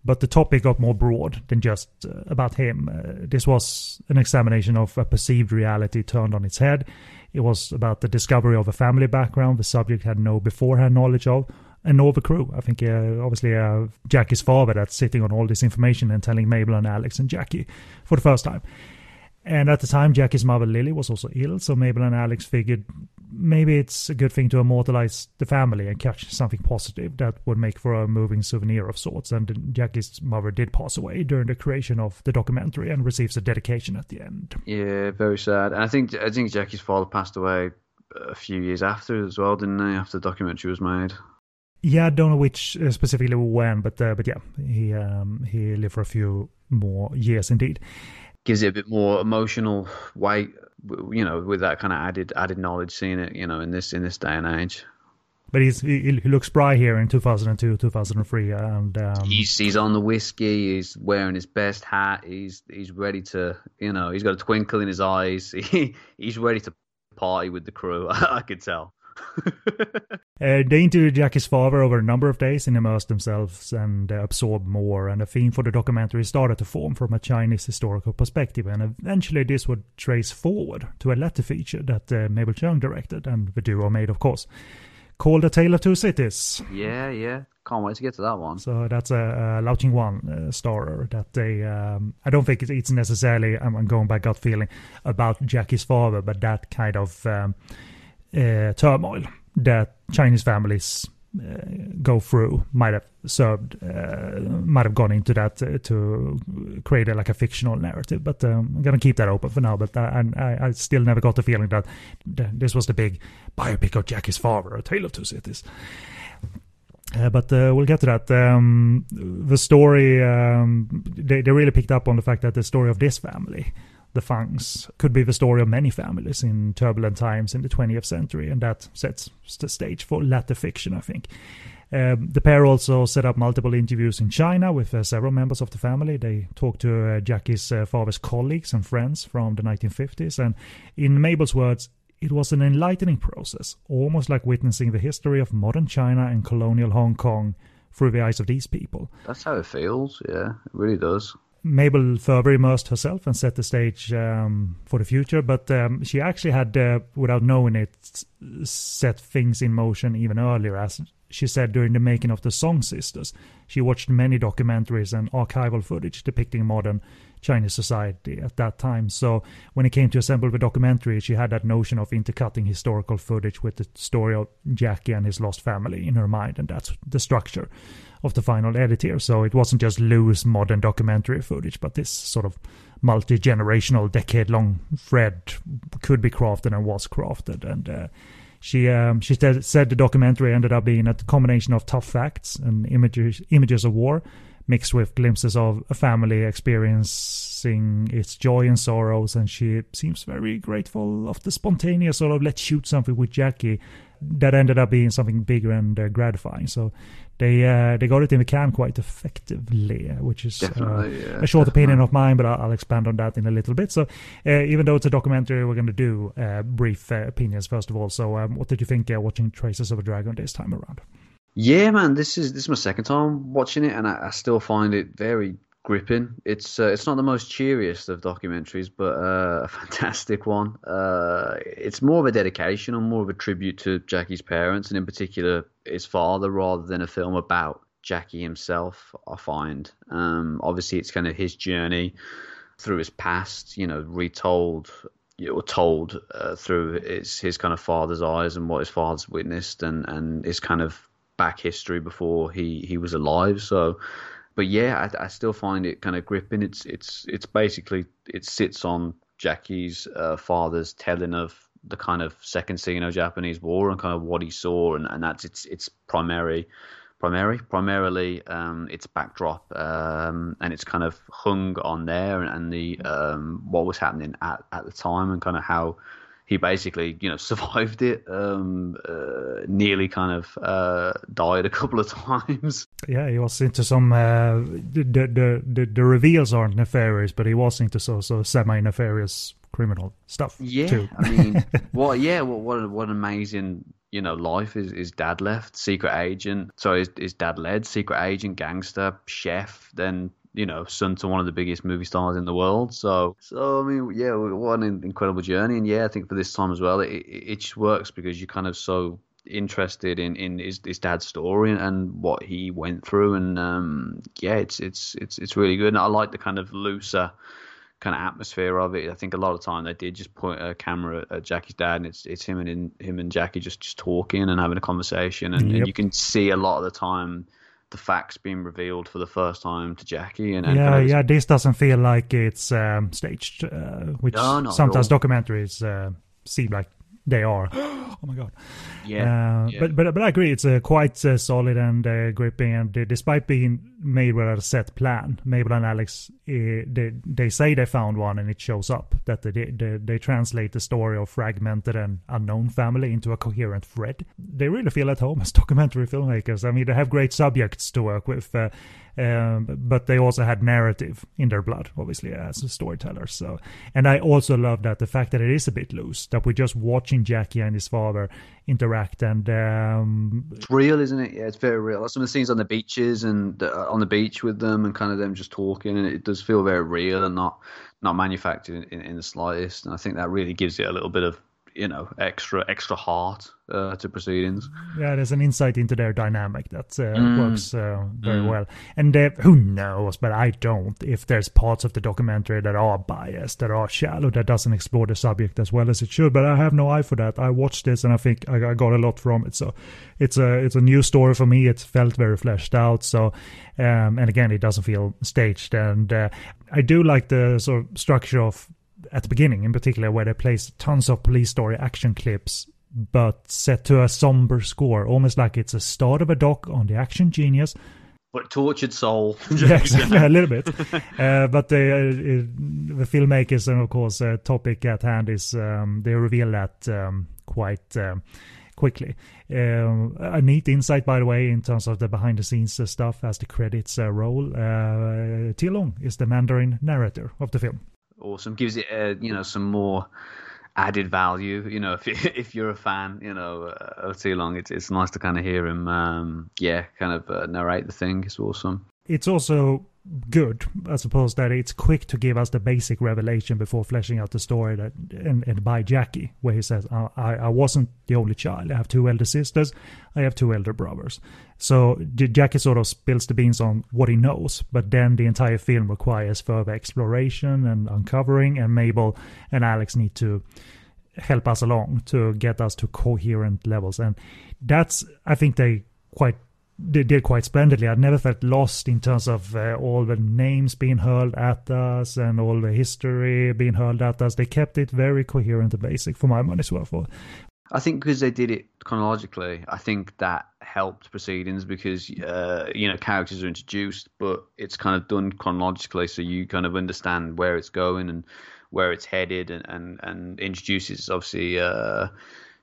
But the topic got more broad than just uh, about him. Uh, this was an examination of a perceived reality turned on its head. It was about the discovery of a family background the subject had no beforehand knowledge of, and all the crew. I think uh, obviously uh, Jackie's father that's sitting on all this information and telling Mabel and Alex and Jackie for the first time. And at the time, Jackie's mother, Lily, was also ill, so Mabel and Alex figured maybe it's a good thing to immortalize the family and catch something positive that would make for a moving souvenir of sorts. And Jackie's mother did pass away during the creation of the documentary and receives a dedication at the end. Yeah, very sad. And I think I think Jackie's father passed away a few years after as well, didn't he, after the documentary was made? Yeah, I don't know which uh, specifically when, but uh, but yeah, he um, he lived for a few more years indeed. Gives it a bit more emotional weight, you know, with that kind of added added knowledge, seeing it, you know, in this in this day and age. But he's, he looks spry here in two thousand two, two thousand three, and um, he's he's on the whiskey. He's wearing his best hat. He's he's ready to, you know, he's got a twinkle in his eyes. He he's ready to party with the crew. I, I could tell. uh, they interviewed Jackie's father over a number of days and immersed themselves and uh, absorbed more, and a theme for the documentary started to form from a Chinese historical perspective, and eventually this would trace forward to a letter feature that uh, Mabel Cheung directed and the duo made, of course, called A Tale of Two Cities. Yeah, yeah. Can't wait to get to that one. So that's a, a Lau Ching-wan uh, starrer that they... Um, I don't think it's, it's necessarily, I'm going by gut feeling, about Jackie's father, but that kind of... Um, uh, turmoil that Chinese families uh, go through might have served, uh, might have gone into that uh, to create a, like a fictional narrative. But um, I'm going to keep that open for now. But I, I, I still never got the feeling that this was the big biopic of Jackie's father, A Tale of Two Cities. Uh, but uh, we'll get to that. Um, the story, um, they, they really picked up on the fact that the story of this family, the Fangs, could be the story of many families in turbulent times in the twentieth century. And that sets the stage for latter fiction, I think. Um, the pair also set up multiple interviews in China with uh, several members of the family. They talked to uh, Jackie's uh, father's colleagues and friends from the nineteen fifties. And in Mabel's words, it was an enlightening process, almost like witnessing the history of modern China and colonial Hong Kong through the eyes of these people. That's how it feels, yeah, it really does. Mabel further immersed herself and set the stage um, for the future, but um, she actually had, uh, without knowing it, set things in motion even earlier. As she said during the making of the Song Sisters, she watched many documentaries and archival footage depicting modern Chinese society at that time. So when it came to assemble the documentary, she had that notion of intercutting historical footage with the story of Jackie and his lost family in her mind, and that's the structure of the final edit here. So it wasn't just loose modern documentary footage, but this sort of multi-generational, decade-long thread could be crafted and was crafted. And uh, she um, she said the documentary ended up being a combination of tough facts and images images of war, mixed with glimpses of a family experiencing its joy and sorrows. And she seems very grateful of the spontaneous sort of let's shoot something with Jackie that ended up being something bigger and uh, gratifying. So they uh, they got it in the can quite effectively, which is uh, yeah, a short definitely. opinion of mine, but I'll, I'll expand on that in a little bit. So uh, even though it's a documentary, we're going to do uh, brief uh, opinions first of all. So um, what did you think uh, watching Traces of a Dragon this time around? Yeah, man, this is this is my second time watching it, and I, I still find it very gripping. It's uh, it's not the most cheeriest of documentaries, but uh, a fantastic one. Uh, it's more of a dedication or more of a tribute to Jackie's parents, and in particular his father, rather than a film about Jackie himself, I find. Um, obviously, it's kind of his journey through his past, you know, retold or told uh, through his, his kind of father's eyes and what his father's witnessed, and, and his kind of back history before he he was alive. So but yeah, I, I still find it kind of gripping. It's it's it's basically, it sits on Jackie's uh, father's telling of the kind of second Sino-Japanese war and kind of what he saw, and, and that's it's it's primary primary primarily um its backdrop, um and it's kind of hung on there, and, and the um what was happening at at the time, and kind of how he basically, you know, survived it, um, uh, nearly kind of uh, died a couple of times. Yeah, he was into some, uh, the, the, the, the reveals aren't nefarious, but he was into so, so semi-nefarious criminal stuff. Yeah, too. I mean, what, yeah, what, what, what an amazing, you know, life. His, his dad left, secret agent, sorry, his, his dad led, secret agent, gangster, chef, then, you know, son to one of the biggest movie stars in the world. So, so I mean, yeah, what an incredible journey. And yeah, I think for this time as well, it, it just works because you're kind of so interested in, in his, his dad's story and, and what he went through. And um, yeah, it's, it's, it's, it's really good. And I like the kind of looser kind of atmosphere of it. I think a lot of the time they did just point a camera at Jackie's dad, and it's it's him and him and Jackie just, just talking and having a conversation. And, yep. and you can see a lot of the time the facts being revealed for the first time to Jackie, and, and yeah, kind of yeah, this doesn't feel like it's um, staged, uh, which no, sometimes documentaries uh, seem like they are. Oh my god! Yeah, uh, yeah, but but but I agree, it's uh, quite uh, solid and uh, gripping, and uh, despite being made without a set plan, Mabel and Alex uh, they they say they found one, and it shows up that they they they translate the story of fragmented and unknown family into a coherent thread. They really feel at home as documentary filmmakers. I mean, they have great subjects to work with, uh, um, but they also had narrative in their blood, obviously, as storytellers. So, and I also love that the fact that it is a bit loose, that we're just watching Jackie and his father interact, and um, it's real, isn't it? Yeah, it's very real. Some of the scenes on the beaches and the, on the beach with them, and kind of them just talking, and it does feel very real and not not manufactured in, in the slightest. And I think that really gives it a little bit of you know, extra extra heart uh, to proceedings. Yeah, there's an insight into their dynamic that uh, mm. works uh, very mm. well. And uh, who knows, but I don't, if there's parts of the documentary that are biased, that are shallow, that doesn't explore the subject as well as it should. But I have no eye for that. I watched this and I think I, I got a lot from it. So it's a, it's a new story for me. It felt very fleshed out. So, um, and again, it doesn't feel staged. And uh, I do like the sort of structure of, at the beginning in particular, where they place tons of police story action clips but set to a somber score, almost like it's a start of a doc on the action genius. But tortured soul. Yeah, exactly, a little bit. Uh, but the, uh, the filmmakers and, of course, uh, topic at hand is, um, they reveal that um, quite... Um, quickly. Um, a neat insight, by the way, in terms of the behind-the-scenes uh, stuff as the credits uh, roll. Uh, Ti Lung is the Mandarin narrator of the film. Awesome. Gives it, uh, you know, some more added value. You know, if, if you're a fan, you know, uh, of Ti Lung, it's, it's nice to kind of hear him, um, yeah, kind of uh, narrate the thing. It's awesome. It's also good, I suppose, that it's quick to give us the basic revelation before fleshing out the story, that and, and by Jackie, where he says, I, I, I wasn't the only child. I have two elder sisters. I have two elder brothers. So Jackie sort of spills the beans on what he knows, but then the entire film requires further exploration and uncovering, and Mabel and Alex need to help us along to get us to coherent levels. And that's, I think they quite... They did quite splendidly. I never felt lost in terms of uh, all the names being hurled at us and all the history being hurled at us. They kept it very coherent and basic, for my money's worth. I think because they did it chronologically, I think that helped proceedings, because uh, you know, characters are introduced, but it's kind of done chronologically, so you kind of understand where it's going and where it's headed, and and, and introduces obviously. Uh,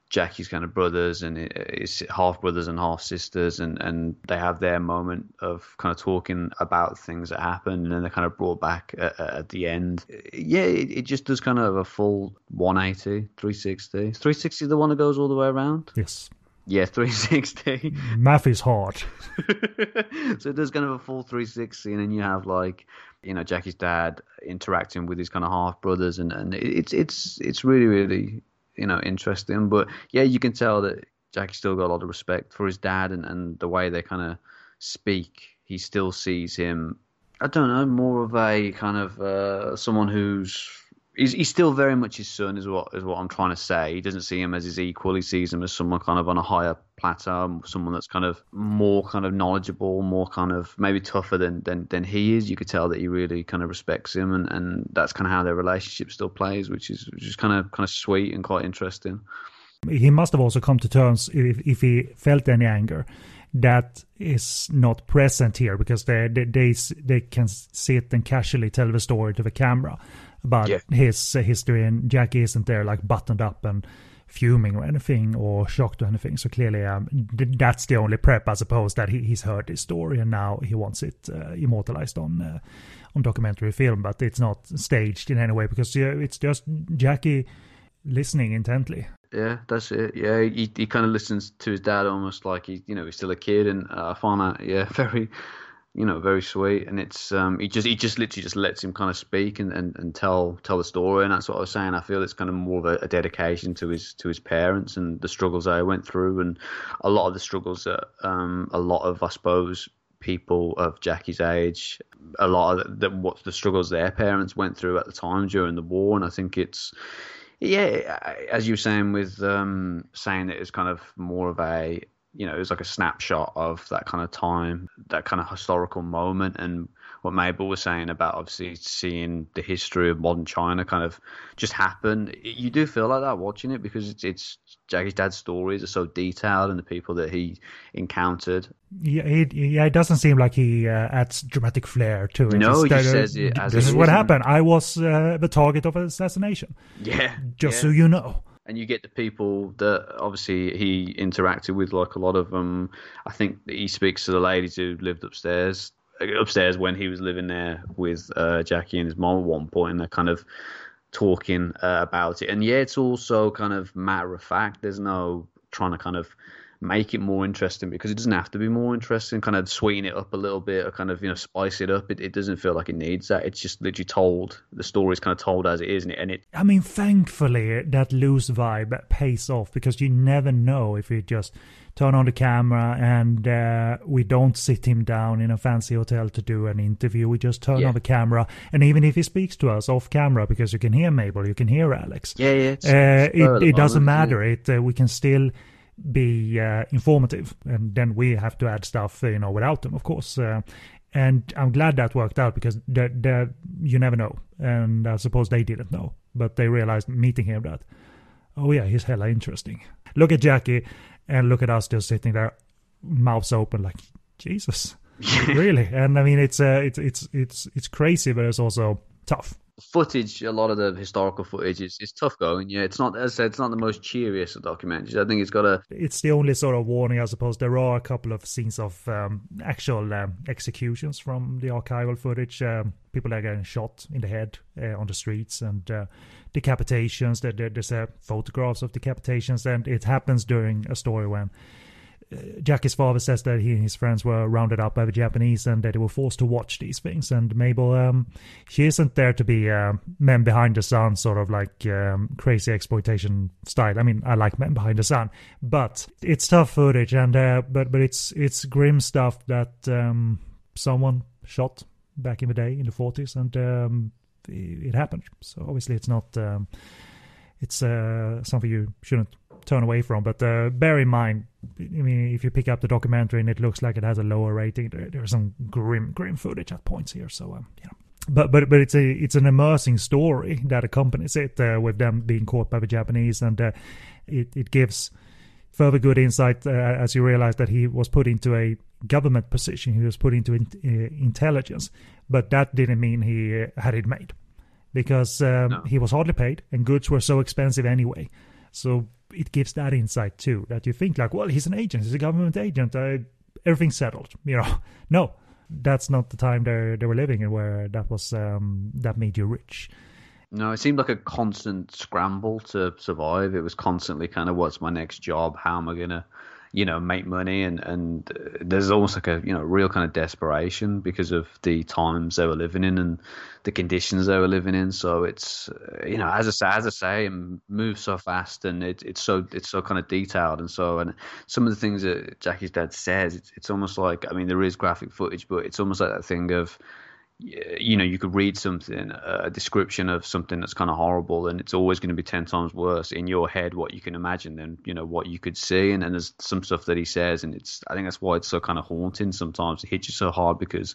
Jackie's kind of brothers and his half brothers and half sisters, and, and they have their moment of kind of talking about things that happened, and then they're kind of brought back at, at the end. Yeah, it, it just does kind of a full one eighty, three sixty. Is three sixty the one that goes all the way around? Yes. Yeah, three sixty. Math is hard. So it does kind of a full three sixty, and then you have like, you know, Jackie's dad interacting with his kind of half brothers, and, and it's it's it's really, really, you know, interesting. But yeah, you can tell that Jackie's still got a lot of respect for his dad, and, and the way they kind of speak, he still sees him, I don't know, more of a kind of uh, someone who's, he's, he's still very much his son is what is what I'm trying to say. He doesn't see him as his equal. He sees him as someone kind of on a higher plateau, someone that's kind of more kind of knowledgeable, more kind of maybe tougher than, than, than he is. You could tell that he really kind of respects him, and, and that's kind of how their relationship still plays, which is just kind of kind of sweet and quite interesting. He must have also come to terms, if, if he felt any anger, that is not present here, because they they they, they can sit and casually tell the story to the camera. But yeah, his history, and Jackie isn't there like buttoned up and fuming or anything, or shocked or anything. So clearly um, that's the only prep, I suppose, that he, he's heard his story, and now he wants it uh, immortalized on uh, on documentary film. But it's not staged in any way, because yeah, it's just Jackie listening intently. Yeah, that's it. Yeah, he, he kind of listens to his dad almost like he, you know, he's still a kid, and uh, I find that, yeah, very... you know, very sweet. And it's um he just he just literally just lets him kind of speak and, and, and tell tell the story. And that's what I was saying. I feel it's kind of more of a, a dedication to his to his parents and the struggles I went through, and a lot of the struggles that um a lot of, I suppose, people of Jackie's age, a lot of the, what the struggles their parents went through at the time during the war. And I think it's, yeah, as you were saying with um saying that it's kind of more of a, you know, it was like a snapshot of that kind of time, that kind of historical moment. And what Mabel was saying about obviously seeing the history of modern China kind of just happen, you do feel like that watching it, because it's, it's Jackie's dad's stories are so detailed, and the people that he encountered. Yeah, he, yeah, it doesn't seem like he uh, adds dramatic flair to it. No, Instead, he says it as This is what happened. I was uh, the target of an assassination. Yeah. Just yeah. So you know. And you get the people that obviously he interacted with, like a lot of them. I think he speaks to the ladies who lived upstairs, upstairs when he was living there with uh, Jackie and his mom at one point, and they're kind of talking uh, about it. And yeah, it's also kind of matter of fact. There's no trying to kind of make it more interesting, because it doesn't have to be more interesting. Kind of sweeten it up a little bit, or kind of, you know, spice it up. It, it doesn't feel like it needs that. It's just literally told. The story's kind of told as it is, and it, and it. I mean, thankfully, that loose vibe pays off, because you never know if you just turn on the camera and uh, we don't sit him down in a fancy hotel to do an interview. We just turn yeah. on the camera, and even if he speaks to us off camera, because you can hear Mabel, you can hear Alex. Yeah, yeah. It's, uh, it's it it doesn't matter. Yeah. It uh, we can still be uh, informative, and then we have to add stuff, you know, without them, of course. Uh, and I'm glad that worked out, because they're, they're, you never know, and I suppose they didn't know, but they realized meeting him that, oh yeah, he's hella interesting. Look at Jackie. And look at us just sitting there, mouths open, like, Jesus, really? And I mean, it's uh, it's it's it's it's crazy, but it's also tough. Footage, a lot of the historical footage is, is tough going. Yeah, it's not, as I said, it's not the most cheeriest of documentaries. I think it's got a. It's the only sort of warning, I suppose. There are a couple of scenes of um, actual um, executions from the archival footage. Um, people are getting shot in the head uh, on the streets, and uh, decapitations. There, there, there's uh, photographs of decapitations, and it happens during a story when Jackie's father says that he and his friends were rounded up by the Japanese, and that they were forced to watch these things. And Mabel, um, she isn't there to be uh, Men Behind the Sun, sort of like um, crazy exploitation style. I mean, I like Men Behind the Sun, but it's tough footage, and uh, but but it's it's grim stuff that um, someone shot back in the day in the forties, and um, it, it happened. So obviously, it's not um, it's uh, something you shouldn't turn away from, but uh, bear in mind, I mean, if you pick up the documentary and it looks like it has a lower rating, there, there's some grim grim footage at points here. So um you know, but but but it's a it's an immersing story that accompanies it, uh, with them being caught by the Japanese, and uh, it, it gives further good insight uh, as you realize that he was put into a government position, he was put into in, uh, intelligence, but that didn't mean he uh, had it made, because um, no. he was hardly paid, and goods were so expensive anyway. So it gives that insight too, that you think like, well, he's an agent, he's a government agent, uh, everything's settled, you know. No, that's not the time they they were living in, where that was um, that made you rich. No, it seemed like a constant scramble to survive. It was constantly kind of, what's my next job? How am I gonna, you know, make money? And and uh, there's almost like a, you know, real kind of desperation because of the times they were living in and the conditions they were living in. So it's uh, you know, as I say, as I say, it moves so fast, and it, it's so it's so kind of detailed, and so and some of the things that Jackie's dad says, it's it's almost like, I mean, there is graphic footage, but it's almost like that thing of, you know, you could read something, a description of something that's kind of horrible, and it's always going to be ten times worse in your head what you can imagine than, you know, what you could see. And then there's some stuff that he says, and it's, I think that's why it's so kind of haunting sometimes. It hits you so hard because,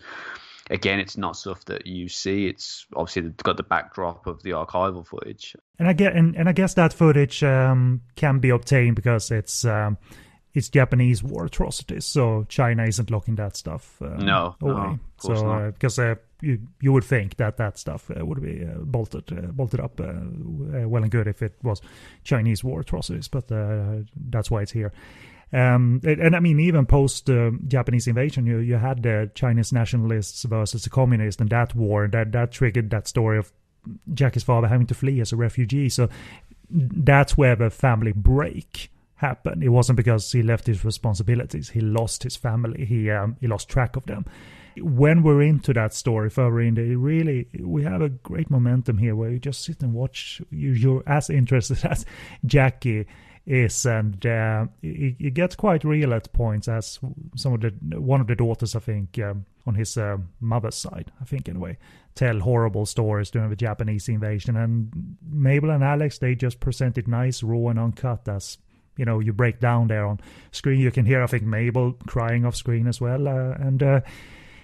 again, it's not stuff that you see. It's obviously got the backdrop of the archival footage. And I get, and, and I guess that footage um, can be obtained because it's... Um... It's Japanese war atrocities, so China isn't locking that stuff uh, no, away. No, of course so, not. Uh, because uh, you you would think that that stuff uh, would be uh, bolted uh, bolted up uh, uh, well and good if it was Chinese war atrocities, but uh, that's why it's here. Um, and, and I mean, even post uh, Japanese invasion, you you had the Chinese nationalists versus the communists, and that war that that triggered that story of Jackie's father having to flee as a refugee. So that's where the family break happened. It wasn't because he left his responsibilities. He lost his family. He um, he lost track of them. When we're into that story further in, it really, we have a great momentum here where you just sit and watch. You, you're as interested as Jackie is, and uh, it, it gets quite real at points. As some of the one of the daughters, I think, um, on his uh, mother's side, I think anyway, tell horrible stories during the Japanese invasion, and Mabel and Alex, they just present it nice, raw, and uncut as. You know, you break down there on screen. You can hear, I think, Mabel crying off screen as well. Uh, and uh,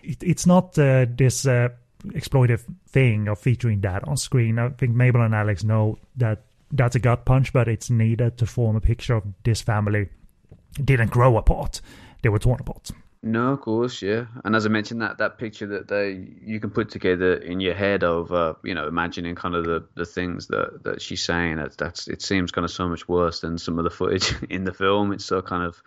it, it's not uh, this uh, exploitive thing of featuring that on screen. I think Mabel and Alex know that that's a gut punch, but it's needed to form a picture of this family. It didn't grow apart. They were torn apart. No, of course, yeah. And as I mentioned, that, that picture that they you can put together in your head of, uh, you know, imagining kind of the, the things that, that she's saying, that, that's it seems kind of so much worse than some of the footage in the film. It's so kind of,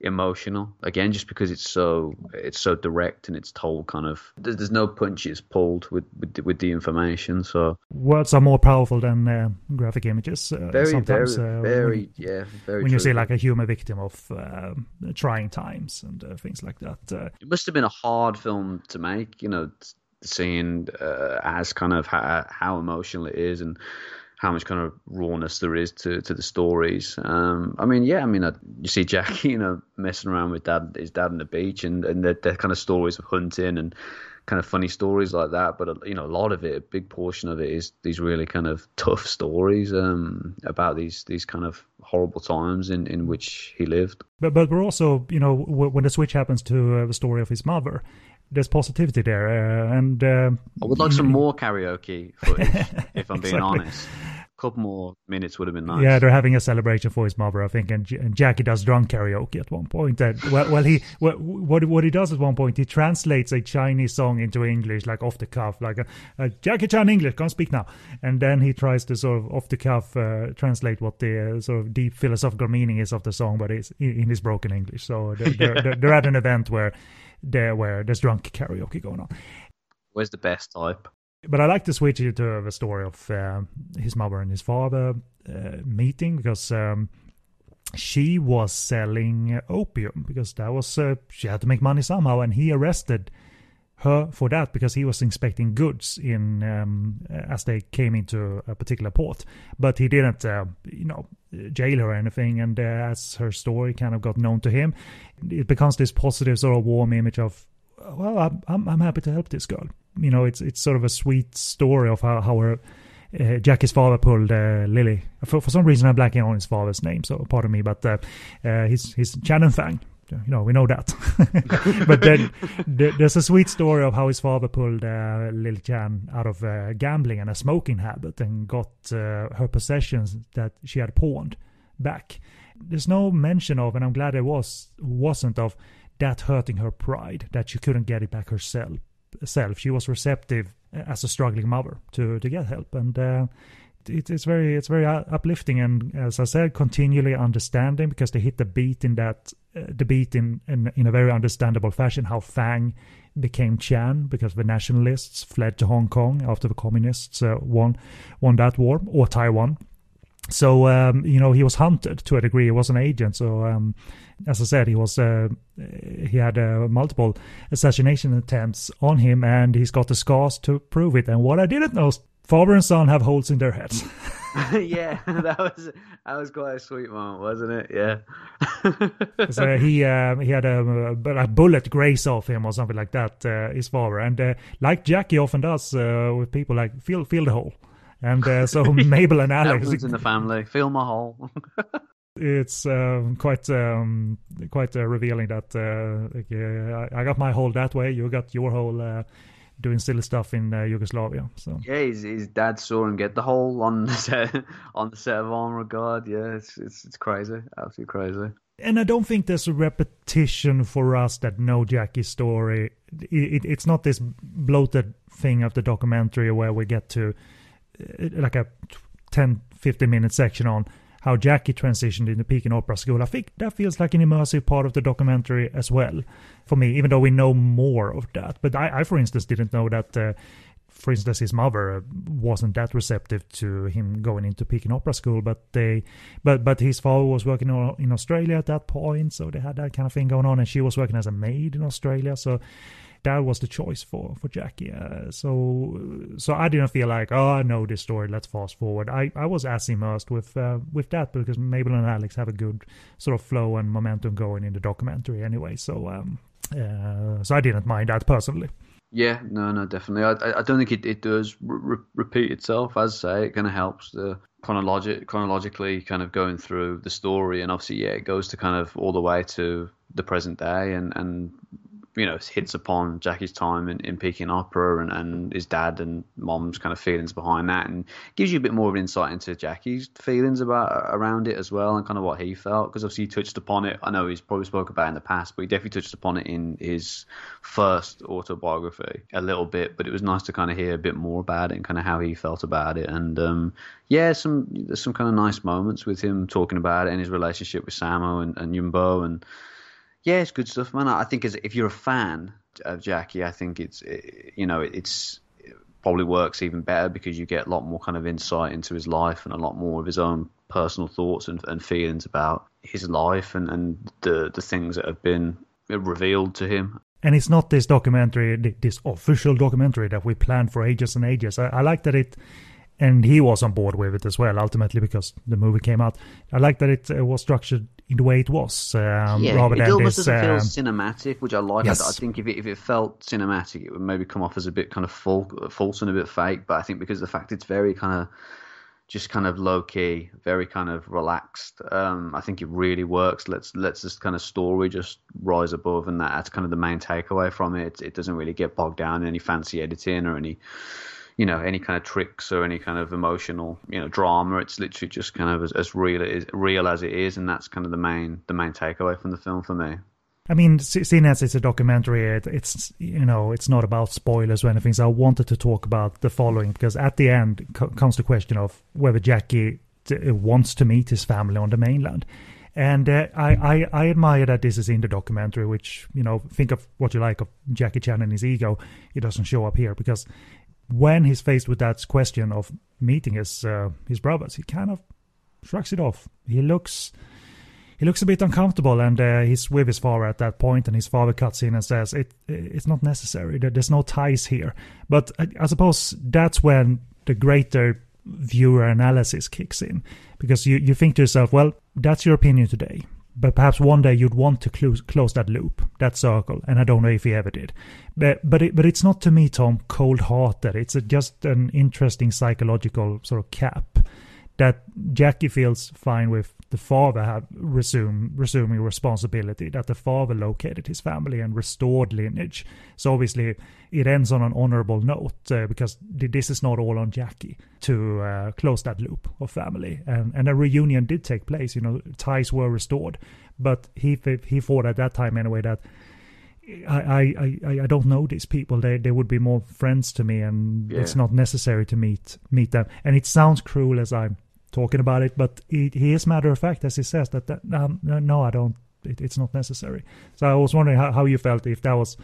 emotional again, just because it's so it's so direct and it's told kind of. There's no punches pulled with with, with the information. So words are more powerful than uh, graphic images. Uh, very, sometimes, very, uh, very when, yeah, very. When true. You see like a human victim of uh, trying times and uh, things like that. Uh, it must have been a hard film to make, you know, seeing uh, as kind of how, how emotional it is and how much kind of rawness there is to, to the stories. Um, I mean, yeah, I mean, I, you see Jackie, you know, messing around with dad, his dad on the beach, and, and they're, they're kind of stories of hunting and kind of funny stories like that. But, you know, a lot of it, a big portion of it is these really kind of tough stories um, about these these kind of horrible times in, in which he lived. But, but we're also, you know, when the switch happens to uh, the story of his mother, there's positivity there. Uh, and uh, I would like some more karaoke footage, if I'm being exactly. honest. A couple more minutes would have been nice. Yeah, they're having a celebration for his mother, I think, and, J- and Jackie does drunk karaoke at one point. And, well, well, he well, what what he does at one point, he translates a Chinese song into English, like off the cuff, like a, a Jackie Chan English, can't speak now. And then he tries to sort of off the cuff uh, translate what the uh, sort of deep philosophical meaning is of the song, but it's in, in his broken English. So they're, they're, they're, they're at an event where there where there's drunk karaoke going on. Where's the best type? But I like to switch it to the story of uh, his mother and his father uh, meeting, because um, she was selling opium, because that was uh, she had to make money somehow, and he arrested her for that because he was inspecting goods in um, as they came into a particular port. But he didn't uh, you know jail her or anything, and uh, as her story kind of got known to him, it becomes this positive sort of warm image of, well, I'm I'm, I'm happy to help this girl. You know, it's it's sort of a sweet story of how how her, uh, Jackie's father pulled uh, Lily. For, for some reason I'm blanking on his father's name, so pardon me, but uh, uh, he's he's Chan and Fang. You know, we know that. But then there's a sweet story of how his father pulled uh, Lily Chan out of uh, gambling and a smoking habit and got uh, her possessions that she had pawned back. There's no mention of, and I'm glad there was, wasn't of that hurting her pride, that she couldn't get it back herself. Self. She was receptive as a struggling mother to, to get help. And uh, it, it's very it's very uplifting. And as I said, continually understanding, because they hit the beat in that Uh, the beat in, in in a very understandable fashion, how Fang became Chan because the nationalists fled to Hong Kong after the communists uh, won won that war, or Taiwan. So um, you know, he was hunted to a degree. He was an agent. So um, as I said, he was uh, he had uh, multiple assassination attempts on him, and he's got the scars to prove it. And what I didn't know, father and son have holes in their heads. Yeah, that was that was quite a sweet moment, wasn't it? Yeah. So he um, he had a, a bullet graze off him or something like that, uh, his father, and uh, like Jackie often does uh, with people, like feel feel the hole, and uh, so Mabel and Alex. Everyone's in the family. Feel my hole. It's um, quite um, quite uh, revealing that uh, like, uh, I got my hole that way. You got your hole. Uh, doing silly stuff in uh, Yugoslavia. So yeah, his, his dad saw him get the hole on the set, on the set of Armored Guard. Yeah, it's, it's it's crazy, absolutely crazy. And I don't think there's a repetition for us that know Jackie's story. It, it, it's not this bloated thing of the documentary where we get to uh, like a ten to fifteen minute section on how Jackie transitioned into Peking Opera School. I think that feels like an immersive part of the documentary as well, for me, even though we know more of that. But I, I for instance, didn't know that, uh, for instance, his mother wasn't that receptive to him going into Peking Opera School, but they, but but his father was working in Australia at that point, so they had that kind of thing going on, and she was working as a maid in Australia, so that was the choice for, for Jackie. Uh, so so I didn't feel like, oh, I know this story, let's fast forward. I, I was as immersed with uh, with that because Mabel and Alex have a good sort of flow and momentum going in the documentary anyway. So um, uh, so I didn't mind that personally. Yeah, no, no, definitely. I I don't think it, it does re- repeat itself. As I say, it kind of helps the chronologi- chronologically kind of going through the story. And obviously, yeah, it goes to kind of all the way to the present day and, and you know, it hits upon Jackie's time in, in Peking Opera and, and his dad and mom's kind of feelings behind that, and gives you a bit more of an insight into Jackie's feelings about around it as well and kind of what he felt, because obviously he touched upon it. I know he's probably spoke about it in the past, but he definitely touched upon it in his first autobiography a little bit, but it was nice to kind of hear a bit more about it and kind of how he felt about it. And um, yeah, some there's some kind of nice moments with him talking about it and his relationship with Sammo and, and Yumbo and yeah, it's good stuff, man. I think as if you're a fan of Jackie, I think it's it, you know it's it probably works even better because you get a lot more kind of insight into his life and a lot more of his own personal thoughts and, and feelings about his life and, and the the things that have been revealed to him. And it's not this documentary, this official documentary that we planned for ages and ages. I, I like that it, and he was on board with it as well, ultimately, because the movie came out. I like that it uh, was structured in the way it was, um, yeah, rather than this... It almost doesn't uh, feel cinematic, which I like. Yes. I, I think if it, if it felt cinematic, it would maybe come off as a bit kind of full, false and a bit fake. But I think because of the fact it's very kind of... just kind of low key, very kind of relaxed. Um, I think it really works. Let's let's this kind of story just rise above, and that, that's kind of the main takeaway from it. It doesn't really get bogged down in any fancy editing or any, you know, any kind of tricks or any kind of emotional, you know, drama. It's literally just kind of as, as real as real as it is, and that's kind of the main the main takeaway from the film for me. I mean, seeing as it's a documentary, it, it's, you know, it's not about spoilers or anything. So I wanted to talk about the following, because at the end co- comes the question of whether Jackie t- wants to meet his family on the mainland. And uh, I, I, I admire that this is in the documentary, which, you know, think of what you like of Jackie Chan and his ego. It doesn't show up here, because when he's faced with that question of meeting his, uh, his brothers, he kind of shrugs it off. He looks... He looks a bit uncomfortable, and uh, he's with his father at that point, and his father cuts in and says, it, it's not necessary, there's no ties here. But I, I suppose that's when the greater viewer analysis kicks in, because you, you think to yourself, well, that's your opinion today, but perhaps one day you'd want to close, close that loop, that circle, and I don't know if he ever did. But but, it, but it's not, to me, Tom, cold-hearted. It's a, just an interesting psychological sort of cap that Jackie feels fine with the father have resume, resuming responsibility, that the father located his family and restored lineage. So obviously it ends on an honorable note, uh, because this is not all on Jackie to uh, close that loop of family. And, and a reunion did take place, you know, ties were restored. But he he thought at that time anyway that I, I, I, I don't know these people. They they would be more friends to me, and yeah. It's not necessary to meet meet them. And it sounds cruel as I'm talking about it, but he, he is matter of fact, as he says that, that um, no, I don't. It, it's not necessary. So I was wondering how, how you felt, if that was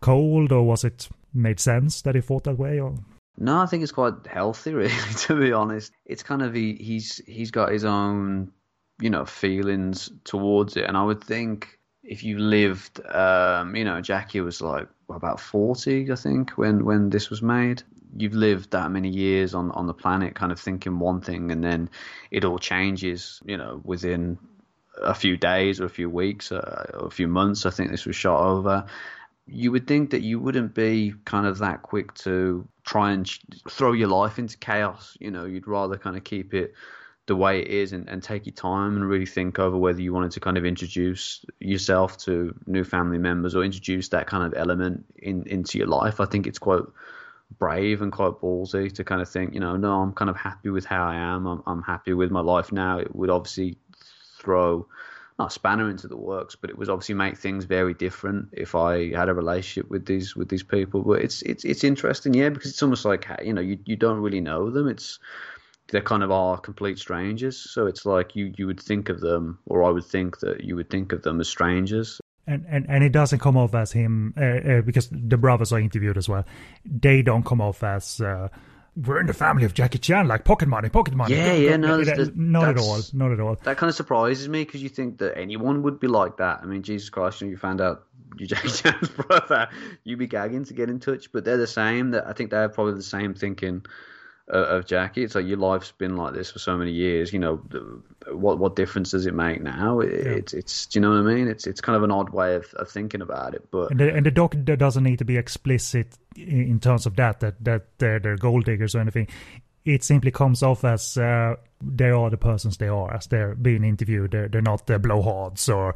cold, or was it made sense that he thought that way, or. No, I think it's quite healthy, really. To be honest, it's kind of he, he's he's got his own, you know, feelings towards it, and I would think. If you lived, um, you know, Jackie was like about forty, I think, when, when this was made. You've lived that many years on, on the planet kind of thinking one thing, and then it all changes, you know, within a few days or a few weeks uh, or a few months. I think this was shot over. You would think that you wouldn't be kind of that quick to try and sh- throw your life into chaos. You know, you'd rather kind of keep it the way it is and, and take your time and really think over whether you wanted to kind of introduce yourself to new family members or introduce that kind of element in, into your life. I think it's quite brave and quite ballsy to kind of think, you know, no, I'm kind of happy with how I am. I'm, I'm happy with my life now. It would obviously throw, not spanner into the works, but it would obviously make things very different if I had a relationship with these with these people. But it's it's it's interesting, yeah, because it's almost like, you know, you, you don't really know them. It's they kind of are complete strangers. So it's like you, you would think of them, or I would think that you would think of them as strangers. And and, and it doesn't come off as him, uh, uh, because the brothers are interviewed as well. They don't come off as, uh, we're in the family of Jackie Chan, like pocket money, pocket money. Yeah, yeah, no. That, that, not at all, not at all. That kind of surprises me, because you think that anyone would be like that. I mean, Jesus Christ, when you found out you're Jackie Chan's brother, you'd be gagging to get in touch. But they're the same. That I think they have probably the same thinking of Jackie. It's like, your life's been like this for so many years, you know, what what difference does it make now? It, yeah. it's it's do you know what I mean? It's it's kind of an odd way of, of thinking about it. But and the, and the doc doesn't need to be explicit in terms of that that that they're, they're gold diggers or anything. It simply comes off as uh, they are the persons they are as they're being interviewed. They're, they're not the blowhards or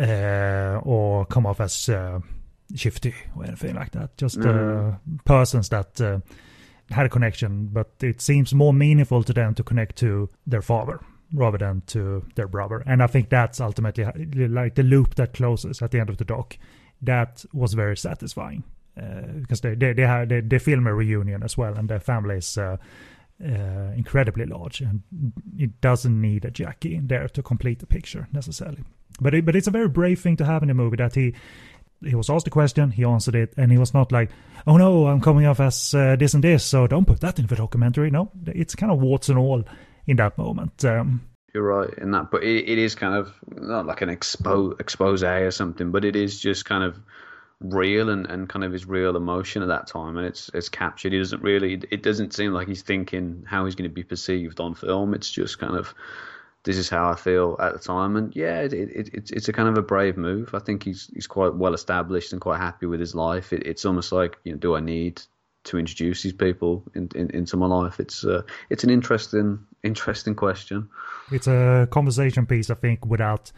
uh, or come off as uh, shifty or anything like that. Just mm. uh, persons that. Uh, had a connection, but it seems more meaningful to them to connect to their father rather than to their brother. And I think that's ultimately like the loop that closes at the end of the doc. That was very satisfying, uh, because they they they, had, they they film a reunion as well, and their family is uh, uh, incredibly large, and it doesn't need a Jackie in there to complete the picture necessarily. But it, but it's a very brave thing to have in a movie, that he he was asked a question, he answered it, and he was not like, oh no, I'm coming off as uh, this and this, so don't put that in the documentary. No, it's kind of warts and all in that moment. Um, You're right in that, but it, it is kind of not like an expo, expose or something, but it is just kind of real and, and kind of his real emotion at that time, and it's it's captured. He doesn't really, it doesn't seem like he's thinking how he's going to be perceived on film. It's just kind of, this is how I feel at the time, and yeah, it, it, it it's a kind of a brave move. I think he's he's quite well established and quite happy with his life. It, it's almost like, you know, do I need to introduce these people in, in, into my life? It's uh, it's an interesting interesting question. It's a conversation piece, I think, without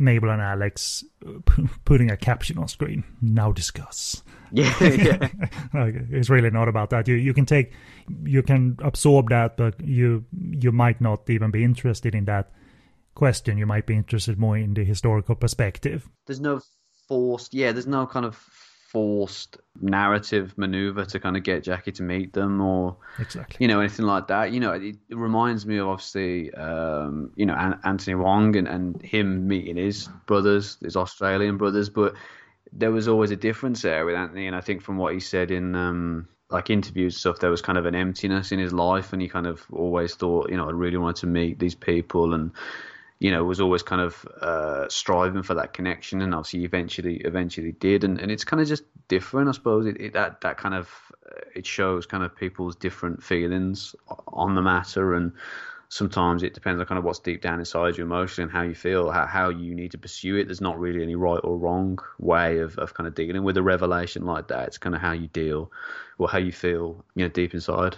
Mabel and Alex p- putting a caption on screen. Now discuss. Yeah, yeah. It's really not about that. You you can take, you can absorb that, but you you might not even be interested in that question. You might be interested more in the historical perspective. There's no forced, yeah. There's no kind of forced narrative maneuver to kind of get Jackie to meet them or exactly, you know, anything like that. You know, it, it reminds me of obviously, um, you know, An- Anthony Wong and, and him meeting his brothers, his Australian brothers. But there was always a difference there with Anthony. And I think from what he said in um, like interviews and stuff, there was kind of an emptiness in his life. And he kind of always thought, you know, I really wanted to meet these people, and, you know, was always kind of uh, striving for that connection, and obviously eventually, eventually did, and, and it's kind of just different, I suppose. It, it that that kind of uh, it shows kind of people's different feelings on the matter, and sometimes it depends on kind of what's deep down inside you emotionally and how you feel, how how you need to pursue it. There's not really any right or wrong way of, of kind of dealing with a revelation like that. It's kind of how you deal or how you feel, you know, deep inside.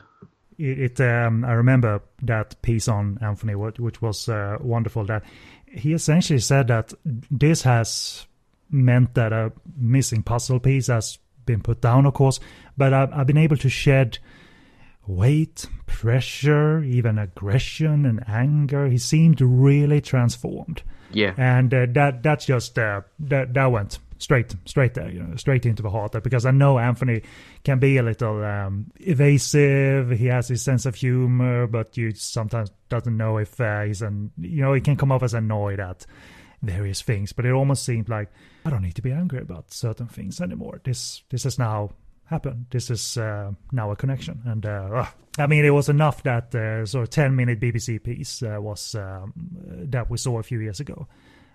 It, it um, I remember that piece on Anthony, which was uh, wonderful, that he essentially said that this has meant that a missing puzzle piece has been put down, of course, but I've, I've been able to shed weight, pressure, even aggression and anger. He seemed really transformed. Yeah. And uh, that that's just, uh, that, that went Straight, straight there, you know, straight into the heart. Because I know Anthony can be a little um, evasive. He has his sense of humor, but you sometimes doesn't know if uh, he's an, you know, he can come off as annoyed at various things. But it almost seemed like, I don't need to be angry about certain things anymore. This, this has now happened. This is uh, now a connection. And uh, I mean, it was enough that uh, sort of ten minute B B C piece uh, was um, that we saw a few years ago.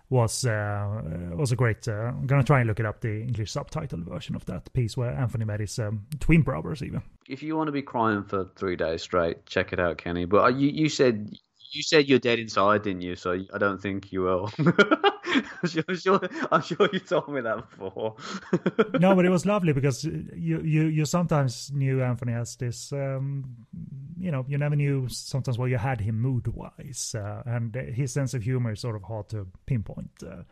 was uh, was a great... Uh, I'm going to try and look it up, the English subtitle version of that piece where Anthony met his um, twin brothers, even. If you want to be crying for three days straight, check it out, Kenny. But you, you said... You said you're dead inside, didn't you? So I don't think you will. I'm, sure, I'm, sure, I'm sure you told me that before. No, but it was lovely because you, you, you sometimes knew Anthony has this, um, you know, you never knew sometimes what you had him mood-wise. Uh, and his sense of humor is sort of hard to pinpoint. Uh,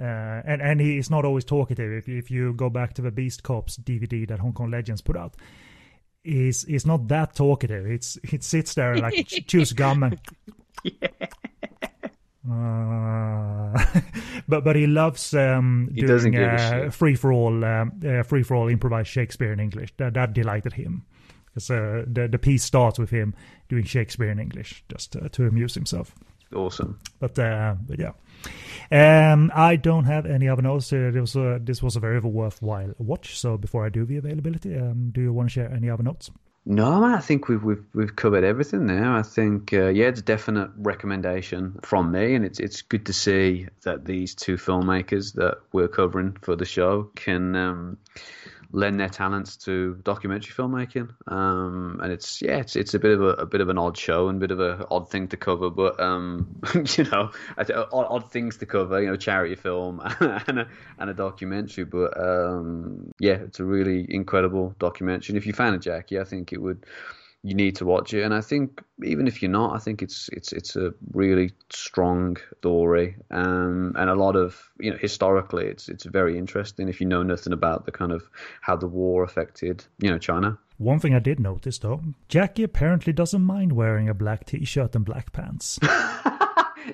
uh, and, and he's not always talkative. If, if you go back to the Beast Cops D V D that Hong Kong Legends put out, is is not that talkative. It's it sits there and like chews gum and yeah. uh, but but he loves um he doing uh, free for all um, uh, free for all improvised Shakespeare in English. That that delighted him because uh, the the piece starts with him doing Shakespeare in English just uh, to amuse himself. Awesome. But uh, but yeah. Um, I don't have any other notes. Uh, this, was a, this was a very worthwhile watch. So before I do the availability, um, do you want to share any other notes? No, man, I think we've we've we've covered everything there. I think uh, yeah, it's a definite recommendation from me, and it's it's good to see that these two filmmakers that we're covering for the show can um, lend their talents to documentary filmmaking. Um, and it's yeah, it's it's a bit of a, a bit of an odd show and a bit of an odd thing to cover, but um, you know, odd, odd things to cover. You know, charity film and a, and a documentary, but um, yeah, it's a really incredible documentary. And if you found it, Jackie, I think it would you need to watch it. And I think even if you're not, I think it's it's it's a really strong story, um and a lot of, you know, historically it's it's very interesting if you know nothing about the kind of how the war affected, you know, China. One thing I did notice though, Jackie apparently doesn't mind wearing a black t-shirt and black pants.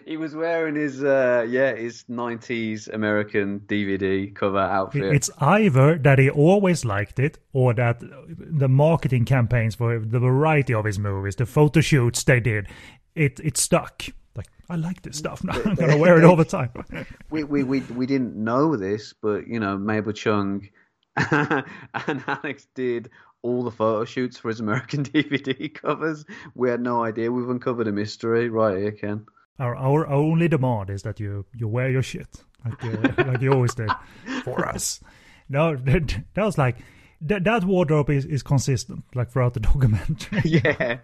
He was wearing his, uh, yeah, his nineties American D V D cover outfit. It's either that he always liked it, or that the marketing campaigns for the variety of his movies, the photo shoots they did, it it stuck. like, I like this stuff now. I'm going to wear it all the time. we, we we we didn't know this, but, you know, Mabel Cheung and Alex did all the photo shoots for his American D V D covers. We had no idea. We've uncovered a mystery right here, Ken. Our our only demand is that you, you wear your shit, like, uh, like you always did, for us. No, that, that was like, that, that wardrobe is, is consistent, like, throughout the documentary. Yeah.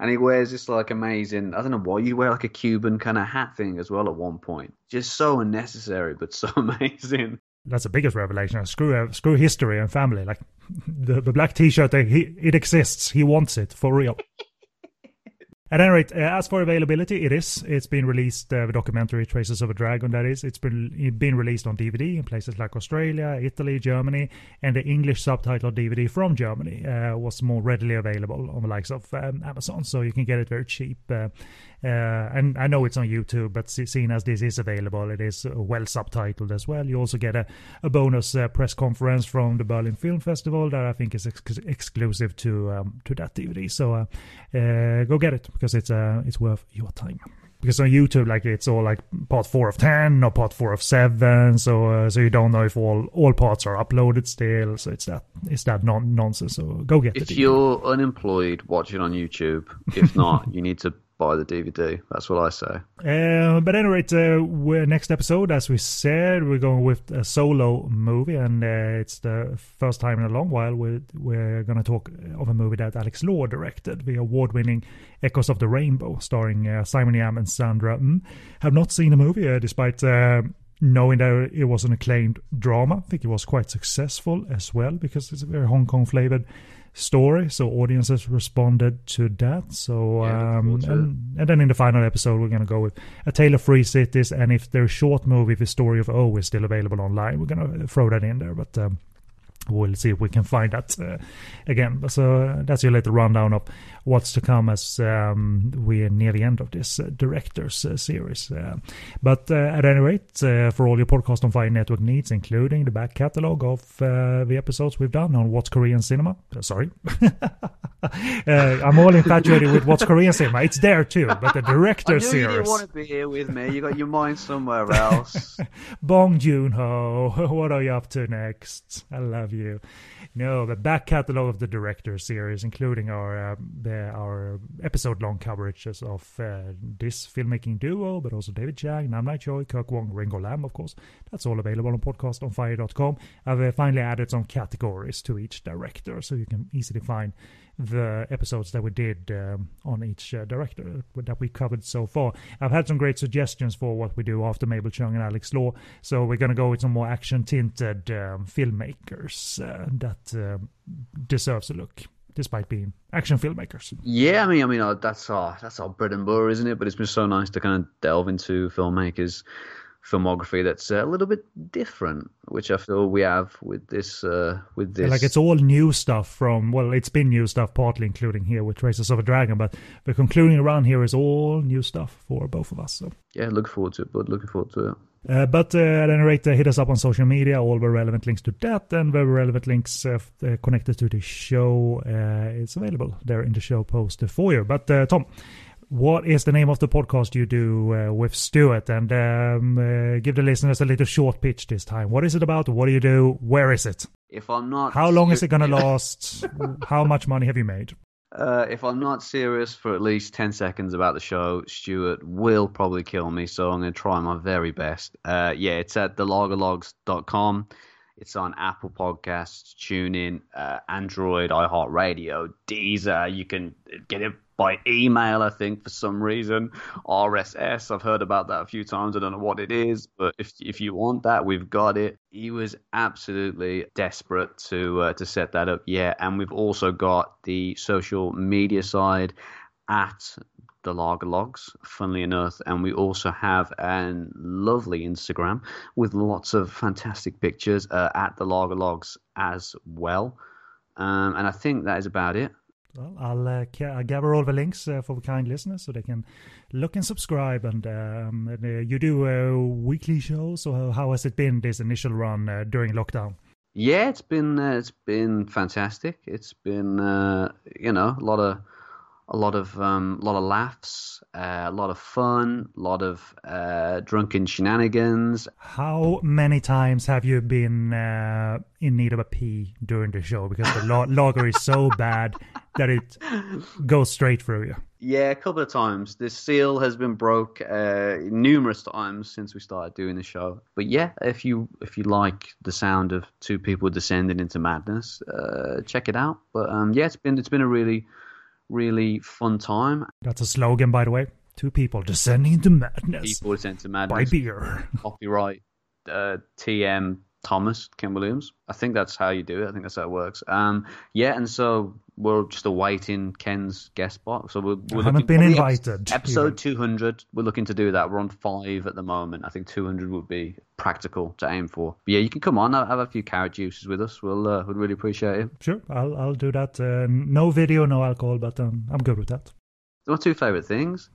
And he wears this, like, amazing, I don't know what, you wear, like, a Cuban kind of hat thing as well at one point. Just so unnecessary, but so amazing. That's the biggest revelation. Screw screw history and family. Like, the, the black T-shirt, he, it exists. He wants it, for real. At any rate, uh, as for availability, it is. It's been released, uh, the documentary Traces of a Dragon, that is. It's been it's been released on D V D in places like Australia, Italy, Germany, and the English subtitled D V D from Germany uh, was more readily available on the likes of um, Amazon, so you can get it very cheap. Uh, uh, and I know it's on YouTube, but seeing as this is available, it is well subtitled as well. You also get a, a bonus uh, press conference from the Berlin Film Festival that I think is ex- exclusive to, um, to that D V D, so uh, uh, go get it. Because it's uh, it's worth your time. Because on YouTube, like, it's all like part four of ten or part four of seven, so uh, so you don't know if all, all parts are uploaded still. So it's that it's that non- nonsense. So go get it. If you're unemployed, watch it on YouTube. If not, you need to buy the D V D. That's what I say. Uh, but anyway, uh, we're, next episode, as we said, we're going with a solo movie, and uh, it's the first time in a long while we're, we're going to talk of a movie that Alex Law directed, the award-winning Echoes of the Rainbow, starring uh, Simon Yam and Sandra Mm. Have not seen the movie, uh, despite uh, knowing that it was an acclaimed drama. I think it was quite successful as well, because it's a very Hong Kong-flavored story, so audiences responded to that. So yeah, um and, and then in the final episode, we're going to go with A Tale of Three Cities, and if their short movie The Story of O is still available online, we're going to throw that in there, but um we'll see if we can find that uh, again. So uh, that's your little rundown of what's to come as um, we're near the end of this uh, director's uh, series. Uh, but uh, at any rate, uh, for all your Podcast on Fire network needs, including the back catalogue of uh, the episodes we've done on What's Korean Cinema. Uh, sorry. uh, I'm all infatuated with What's Korean Cinema. It's there too, but the director's series. I knew you didn't want to be here with me. You got your mind somewhere else. Bong Joon-ho, what are you up to next? I love you. No, the back catalogue of the director series, including our uh, the, our episode-long coverages of uh, this filmmaking duo, but also David Chang, Nam Lai Choi, Kirk Wong, Ringo Lam, of course. That's all available on podcast on fire dot com. I've uh, finally added some categories to each director, so you can easily find the episodes that we did um, on each uh, director that we covered so far. I've had some great suggestions for what we do after Mabel Cheung and Alex Law, so we're going to go with some more action-tinted um, filmmakers uh, that um, deserves a look, despite being action filmmakers. Yeah, I mean, I mean, uh, that's our that's our bread and butter, isn't it? But it's been so nice to kind of delve into filmmakers' filmography that's a little bit different, which I feel we have with this uh with this like it's all new stuff from well it's been new stuff partly, including here with Traces of a Dragon, but the concluding around here is all new stuff for both of us, so yeah, look forward to it but looking forward to it Uh, but uh, at any rate, uh, hit us up on social media. All the relevant links to that and the relevant links uh, f- uh, connected to the show uh, is available there in the show post for you. But uh, Tom, what is the name of the podcast you do uh, with Stuart? And um, uh, give the listeners a little short pitch this time. What is it about? What do you do? Where is it? If I'm not, how long is it going to last? How much money have you made? Uh, if I'm not serious for at least ten seconds about the show, Stuart will probably kill me, so I'm going to try my very best. Uh, yeah, it's at the lager logs dot com. It's on Apple Podcasts, TuneIn, uh, Android, iHeartRadio, Deezer. You can get it by email, I think, for some reason. R S S, I've heard about that a few times. I don't know what it is, but if if you want that, we've got it. He was absolutely desperate to uh, to set that up, yeah. And we've also got the social media side at The Lager Logs, funnily enough, and we also have a lovely Instagram with lots of fantastic pictures uh, at The Lager Logs as well. Um, and I think that is about it. Well, I'll uh, ca- gather all the links uh, for the kind listeners so they can look and subscribe. And, um, and uh, you do a weekly show, so how, how has it been, this initial run uh, during lockdown? Yeah, it's been uh, it's been fantastic. It's been uh, you know a lot of a lot of um, a lot of laughs, uh, a lot of fun, a lot of uh, drunken shenanigans. How many times have you been uh, in need of a pee during the show? Because the la lager is so bad that it goes straight through you. Yeah, a couple of times. This seal has been broke uh, numerous times since we started doing the show. But yeah, if you if you like the sound of two people descending into madness, uh, check it out. But um, yeah, it's been it's been a really really fun time. That's a slogan, by the way. Two people descending into madness. People descending into madness by beer. Copyright uh, T M Thomas Ken Williams. I think that's how you do it. I think that's how it works. Um, yeah, and so we're just awaiting Ken's guest box. So we're, we're I haven't been invited. Episode two hundred. We're looking to do that. We're on five at the moment. I think two hundred would be practical to aim for. But yeah, you can come on. Have a few carrot juices with us. We'll uh, we'd really appreciate it. Sure, I'll I'll do that. Uh, no video, no alcohol, but um, I'm good with that. My two favorite things.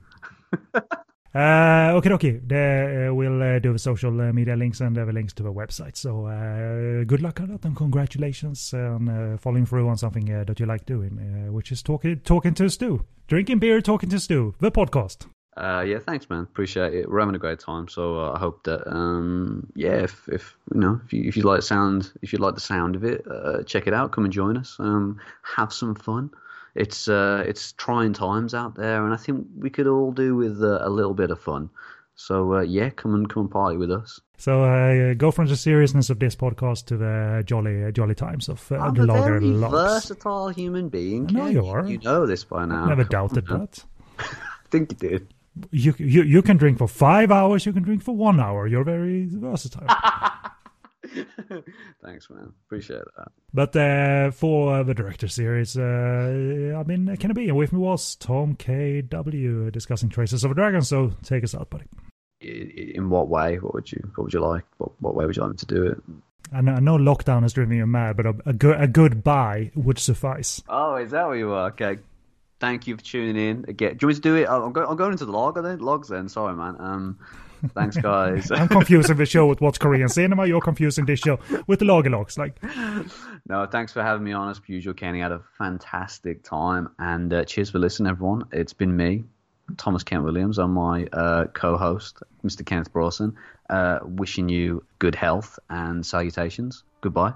Uh, okay, okay. There, uh, we'll uh, do the social media links and the links to the website. So uh, good luck on that, and congratulations on uh, following through on something uh, that you like doing, uh, which is talking talking to Stu. Drinking beer, talking to Stu, the podcast. Uh, yeah, thanks, man. Appreciate it. We're having a great time, so uh, I hope that um, yeah, if, if you know, if you, if you like sound, if you like the sound of it, uh, check it out. Come and join us. Um, have some fun. It's uh, it's trying times out there, and I think we could all do with uh, a little bit of fun. So uh, yeah, come and come and party with us. So uh, go from the seriousness of this podcast to the jolly jolly times of uh, the Lager Logs. I'm a very versatile human being. I know you are. You know this by now. I've never doubted that. I think you did. You you you can drink for five hours. You can drink for one hour. You're very versatile. Thanks, man. Appreciate that. But uh, for uh, the director series, uh, I've been Kennedy, and with me was Tom K W discussing Traces of a Dragon. So take us out, buddy. In what way? What would you? What would you like? What, what way would you like me to do it? I know, I know lockdown has driven you mad, but a, a good a good bye would suffice. Oh, is that where you are? Okay. Thank you for tuning in again. Do you want me to do it? I'm going. I'm going into the log. Then logs. Then sorry, man. Um. Thanks, guys. I'm confusing the show with What's Korean Cinema. You're confusing this show with the Lager Logs. Like, no, thanks for having me on. As usual, Kenny, I had a fantastic time. And uh, cheers for listening, everyone. It's been me, Thomas Kent Williams, and my uh, co-host, Mister Kenneth Brawson, uh, wishing you good health and salutations. Goodbye.